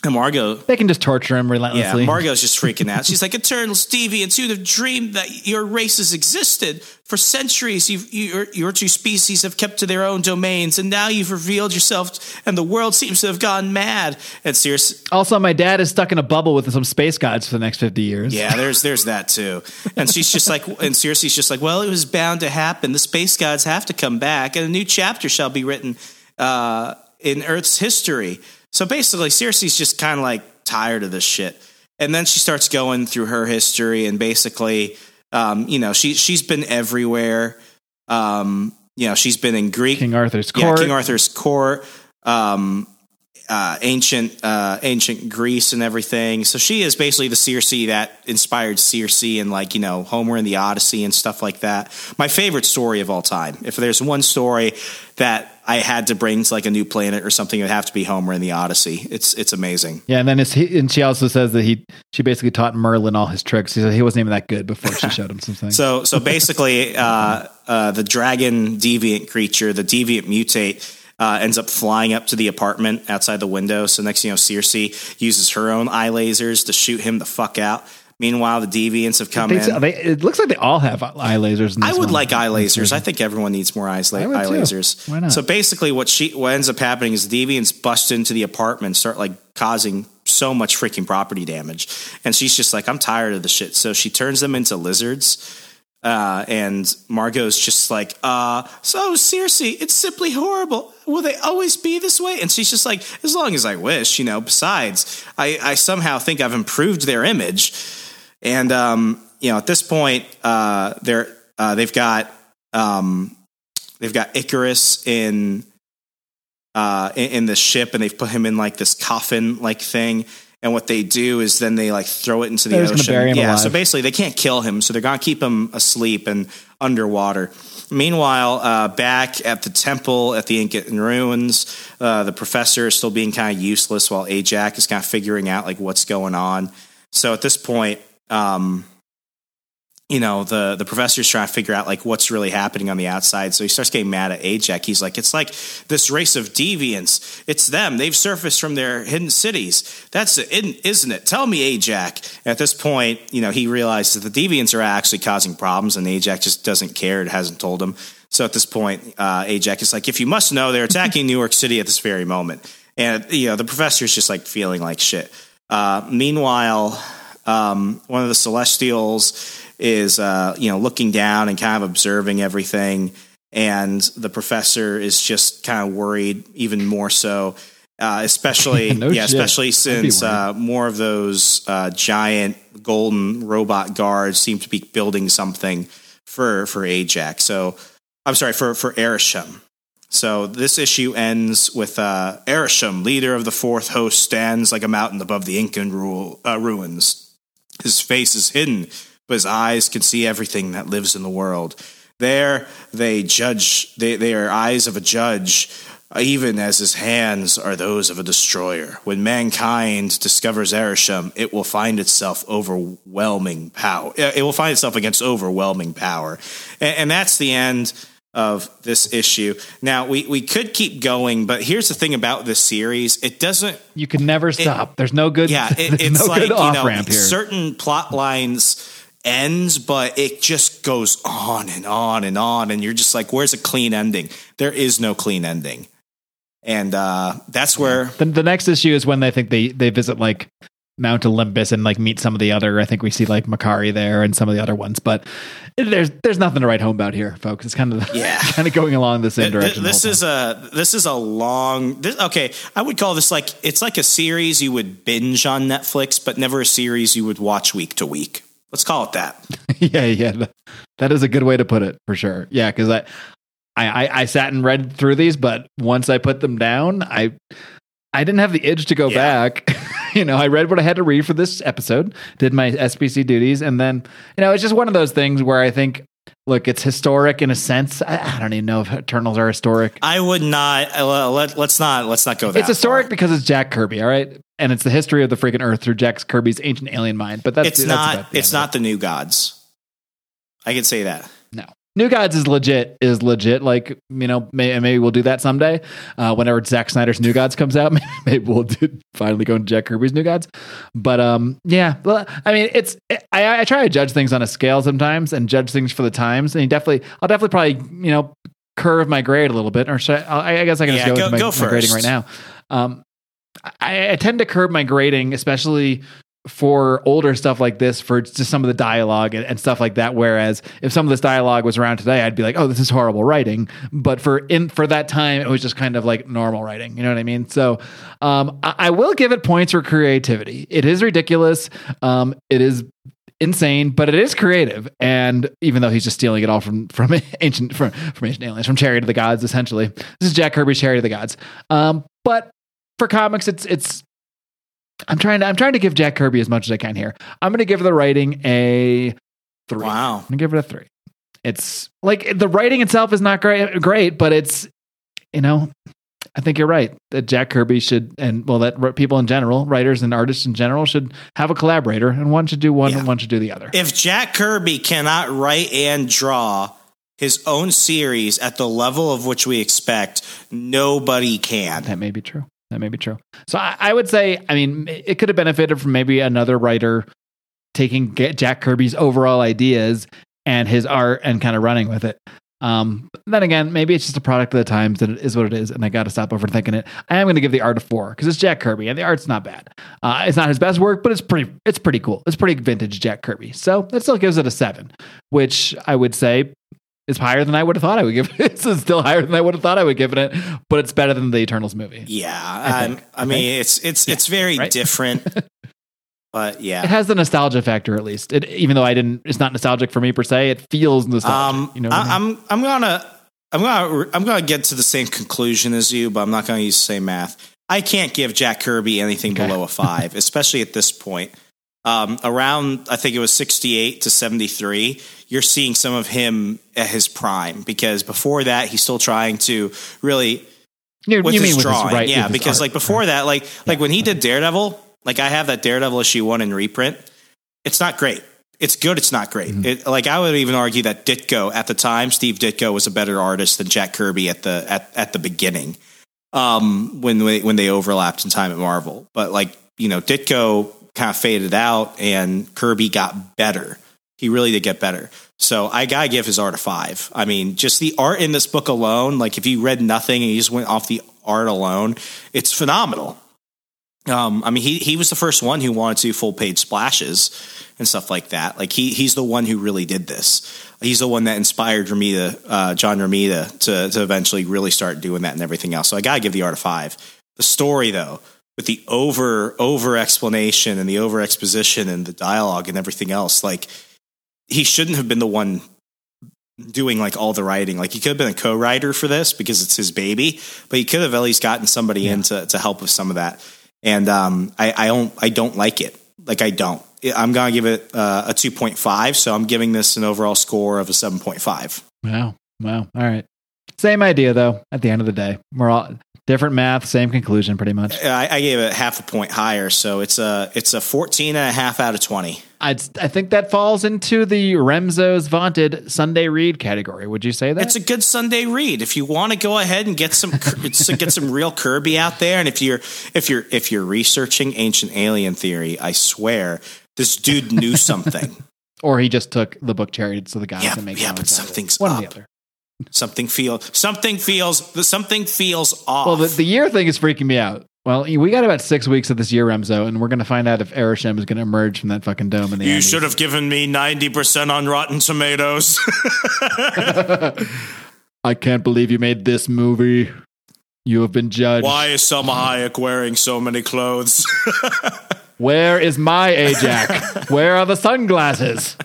And Margot, they can just torture him relentlessly. Yeah, Margot's just freaking out. She's like, Eternals, deviants, you'd have dreamed that your races existed. For centuries, your two species have kept to their own domains, and now you've revealed yourself, and the world seems to have gone mad. And Sersi. Also, my dad is stuck in a bubble with some space gods for the next 50 years. Yeah, there's that too. And she's just like, and Sersi's just like, well, it was bound to happen. The space gods have to come back, and a new chapter shall be written in Earth's history. So basically, Sersi's just kind of like tired of this shit. And then she starts going through her history, and basically, she's been everywhere. She's been in Greek King Arthur's court, ancient Greece, and everything. So she is basically the Sersi that inspired Sersi and Homer and the Odyssey and stuff like that. My favorite story of all time. If there's one story that I had to bring to like a new planet or something, it would have to be Homer in the Odyssey. It's amazing. Yeah. And then she also says that she basically taught Merlin all his tricks. He wasn't even that good before she showed him something. So basically, the dragon deviant creature, the deviant mutate, ends up flying up to the apartment outside the window. So next, Sersi uses her own eye lasers to shoot him the fuck out. Meanwhile, the deviants have come in. So. It looks like they all have eye lasers. In this like eye lasers. I think everyone needs more eye lasers. Why not? So basically what ends up happening is the deviants bust into the apartment, start like causing so much freaking property damage. And she's just like, I'm tired of the shit. So she turns them into lizards. And Margot's just like, so Sersi, it's simply horrible. Will they always be this way? And she's just like, as long as I wish, besides, I somehow think I've improved their image. And, at this point, they've got Ikaris in the ship, and they've put him in like this coffin like thing. And what they do is then they like throw it into the ocean. Bury him alive. So basically they can't kill him. So they're going to keep him asleep and underwater. Meanwhile, back at the temple at the Incan ruins, the professor is still being kind of useless while Ajak is kind of figuring out like what's going on. So at this point, you know, the professor's trying to figure out like what's really happening on the outside. So he starts getting mad at Ajak. He's like, it's like this race of deviants. It's them. They've surfaced from their hidden cities. That's it, isn't it? Tell me, Ajak. At this point, you know, he realizes that the deviants are actually causing problems and Ajak just doesn't care. It hasn't told him. So at this point, Ajak is like, if you must know, they're attacking New York City at this very moment. And, you know, the professor's just like feeling like shit. Meanwhile, one of the Celestials is, you know, looking down and kind of observing everything. And the professor is just kind of worried even more so, especially, especially since more of those giant golden robot guards seem to be building something for Ajak. So I'm sorry, for Arishem. So this issue ends with Arishem, leader of the fourth host, stands like a mountain above the Incan ruins. His face is hidden, but his eyes can see everything that lives in the world. There they judge, they are eyes of a judge, even as his hands are those of a destroyer. When mankind discovers Arishem, it will find itself overwhelming power. It will find itself against overwhelming power. And that's the end of this issue. Now we could keep going, but here's the thing about this series: it doesn't. You can never stop. There's no good. Yeah, it's no like good off ramp here. Certain plot lines ends, but it just goes on and on and on, and you're just like, "Where's a clean ending?" There is no clean ending, and that's where the next issue is when they think they visit like Mount Olympus and like meet some of the other, I think we see like Makari there and some of the other ones, but there's nothing to write home about here, folks. It's kind of, kind of going along the same direction. This is a long, I would call this like, it's like a series you would binge on Netflix, but never a series you would watch week to week. Let's call it that. Yeah. That is a good way to put it for sure. Yeah. Cause I sat and read through these, but once I put them down, I didn't have the itch to go back. You know, I read what I had to read for this episode, did my SBC duties. And then, you know, it's just one of those things where I think, look, it's historic in a sense. I don't even know if Eternals are historic. I would not. Let's not go there. It's historic because it's Jack Kirby. All right. And it's the history of the freaking earth through Jack Kirby's ancient alien mind. But that's not the New Gods. I can say that. No. New Gods is legit. Like, you know, maybe we'll do that someday. Whenever Zack Snyder's New Gods comes out, maybe we'll finally go into Jack Kirby's New Gods. But yeah, well, I mean, I try to judge things on a scale sometimes and judge things for the times. And I'll definitely probably, you know, curve my grade a little bit, or I guess I can just go with my grading right now. I tend to curb my grading, especially for older stuff like this, for just some of the dialogue and stuff like that. Whereas if some of this dialogue was around today, I'd be like, oh, this is horrible writing. But for that time, it was just kind of like normal writing. You know what I mean? So I will give it points for creativity. It is ridiculous. It is insane, but it is creative. And even though he's just stealing it all from ancient aliens, from Chariot of the Gods, essentially. This is Jack Kirby's Chariot of the Gods. But for comics, I'm trying to give Jack Kirby as much as I can here. I'm going to give the writing a 3. Wow. I'm going to give it a 3. It's like the writing itself is not great, but it's, you know, I think you're right that Jack Kirby should, that people in general, writers and artists in general, should have a collaborator, and one should do one and one should do the other. If Jack Kirby cannot write and draw his own series at the level of which we expect, nobody can. That may be true. So I would say, I mean, it could have benefited from maybe another writer taking Jack Kirby's overall ideas and his art and kind of running with it. But then again, maybe it's just a product of the times, that it is what it is, and I got to stop overthinking it. I am going to give the art a 4 because it's Jack Kirby and the art's not bad. It's not his best work, but it's pretty cool. It's pretty vintage Jack Kirby. So that still gives it a 7, which I would say is higher than I would have thought I would give it. It's still higher than I would have thought I would give it, but it's better than the Eternals movie. Yeah. I mean, it's very different, but yeah, it has the nostalgia factor. At least even though it's not nostalgic for me per se, it feels nostalgic. You know what I mean? I'm gonna get to the same conclusion as you, but I'm not going to use the same math. I can't give Jack Kirby anything below a 5, especially at this point. Around, I think it was 68 to 73, you're seeing some of him at his prime, because before that, he's still trying to really with his drawing. Yeah, because art, like before that, like when he did Daredevil, like I have that Daredevil issue 1 in reprint. It's not great. It's good. It's not great. Mm-hmm. It, like I would even argue that Ditko at the time, Steve Ditko was a better artist than Jack Kirby at the beginning. When they overlapped in time at Marvel, but like, you know, Ditko kind of faded out and Kirby got better. He really did get better. So I got to give his art a 5. I mean, just the art in this book alone, like if you read nothing and you just went off the art alone, it's phenomenal. I mean, he was the first one who wanted to do full page splashes and stuff like that. Like he's the one who really did this. He's the one that inspired Romita, John Romita, to eventually really start doing that and everything else. So I got to give the art a 5. The story, though, with the over explanation and the over exposition and the dialogue and everything else, like he shouldn't have been the one doing like all the writing. Like he could have been a co-writer for this because it's his baby, but he could have at least gotten somebody in to help with some of that. And I don't like it. Like I don't. I'm going to give it a 2.5. So I'm giving this an overall score of a 7.5. Wow. All right. Same idea, though. At the end of the day, we're all different math, same conclusion, pretty much. I gave it half a point higher. So it's a 14.5 out of 20. I think that falls into the Remzo's vaunted Sunday read category. Would you say that? It's a good Sunday read. If you want to go ahead and get some real Kirby out there. And if you're researching ancient alien theory, I swear this dude knew something. Or he just took the book Chariots of the Gods and made it. Yeah, but something's one up. Or the other. Something feels off. Well, the year thing is freaking me out. Well, we got about 6 weeks of this year, Remzo, and we're going to find out if Arishem is going to emerge from that fucking dome in the Andes. Should have given me 90% on Rotten Tomatoes. I can't believe you made this movie. You have been judged. Why is Selma Hayek wearing so many clothes? Where is my Ajak? Where are the sunglasses?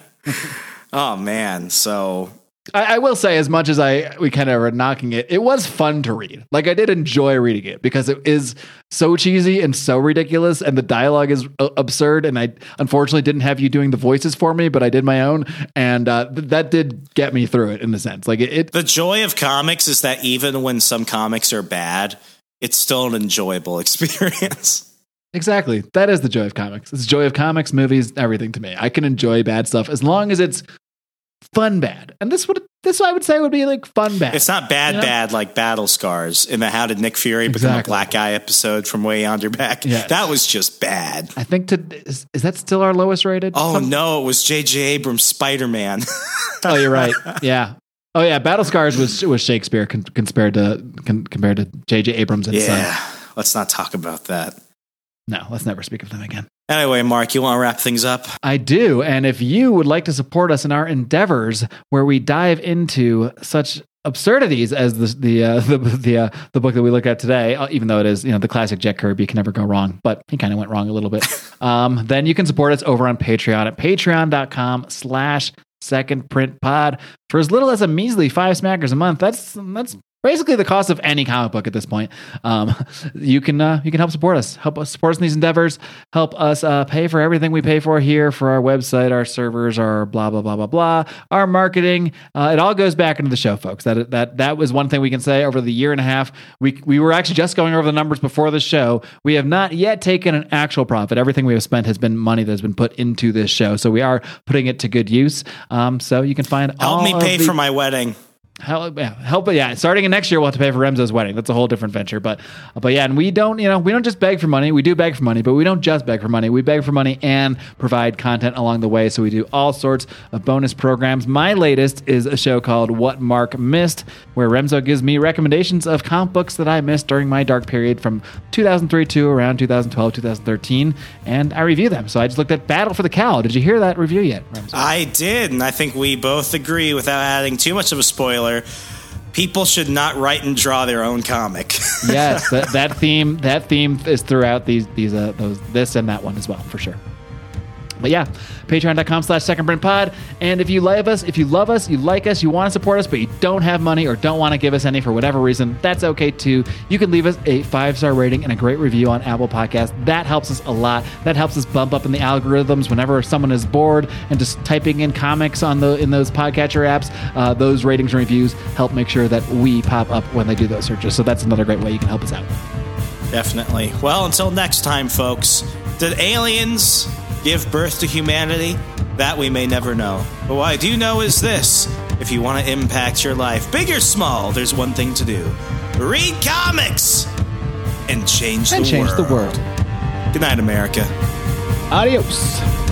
Oh, man. So... I will say, as much as we kind of were knocking it, it was fun to read. Like, I did enjoy reading it because it is so cheesy and so ridiculous, and the dialogue is absurd. And I unfortunately didn't have you doing the voices for me, but I did my own, and that did get me through it in a sense. Like, the joy of comics is that even when some comics are bad, it's still an enjoyable experience. Exactly, that is the joy of comics. It's the joy of comics, movies, everything to me. I can enjoy bad stuff as long as it's fun bad, and this I would say would be like fun bad. It's not bad, you know? Bad like Battle Scars in the How Did Nick Fury Become a Black Guy episode from Way Yonder Back. Yes. That was just bad. I think is that still our lowest rated? Oh no, it was J.J. Abrams Spider-Man. Oh, you're right. Yeah. Oh yeah, Battle Scars was Shakespeare compared to J.J. Abrams and Son. Let's not talk about that. No, let's never speak of them again. Anyway, Mark, you want to wrap things up? I do. And if you would like to support us in our endeavors where we dive into such absurdities as the book that we look at today, even though it is, you know, the classic Jack Kirby can never go wrong, but he kind of went wrong a little bit. Then you can support us over on Patreon at patreon.com/secondprintpod for as little as a measly 5 smackers a month. That's basically the cost of any comic book at this point. You can help support us in these endeavors, help us pay for everything we pay for here, for our website, our servers, our blah, blah, blah, blah, blah, our marketing. It all goes back into the show, folks. That was one thing we can say over the year and a half. We were actually just going over the numbers before the show. We have not yet taken an actual profit. Everything we have spent has been money that has been put into this show. So we are putting it to good use. So you can find help me pay for my wedding. Starting in next year, we'll have to pay for Remzo's wedding. That's a whole different venture, but yeah, and we don't just beg for money. We do beg for money, but we don't just beg for money. We beg for money and provide content along the way. So we do all sorts of bonus programs. My latest is a show called What Mark Missed, where Remzo gives me recommendations of comic books that I missed during my dark period from 2003 to around 2012, 2013, and I review them. So I just looked at Battle for the Cow. Did you hear that review yet, Remzo? I did, and I think we both agree, without adding too much of a spoiler, people should not write and draw their own comic. Yes, that theme is throughout these this and that one as well, for sure. But yeah, patreon.com/secondprintpod. And if you love us, you like us, you want to support us, but you don't have money or don't want to give us any for whatever reason, that's okay too. You can leave us a 5-star rating and a great review on Apple Podcasts. That helps us a lot. That helps us bump up in the algorithms whenever someone is bored and just typing in comics in those podcatcher apps. Those ratings and reviews help make sure that we pop up when they do those searches. So that's another great way you can help us out. Definitely. Well, until next time, folks, did aliens give birth to humanity? That we may never know. But what I do know is this. If you want to impact your life, big or small, there's one thing to do. Read comics and change the world. Good night, America. Adios.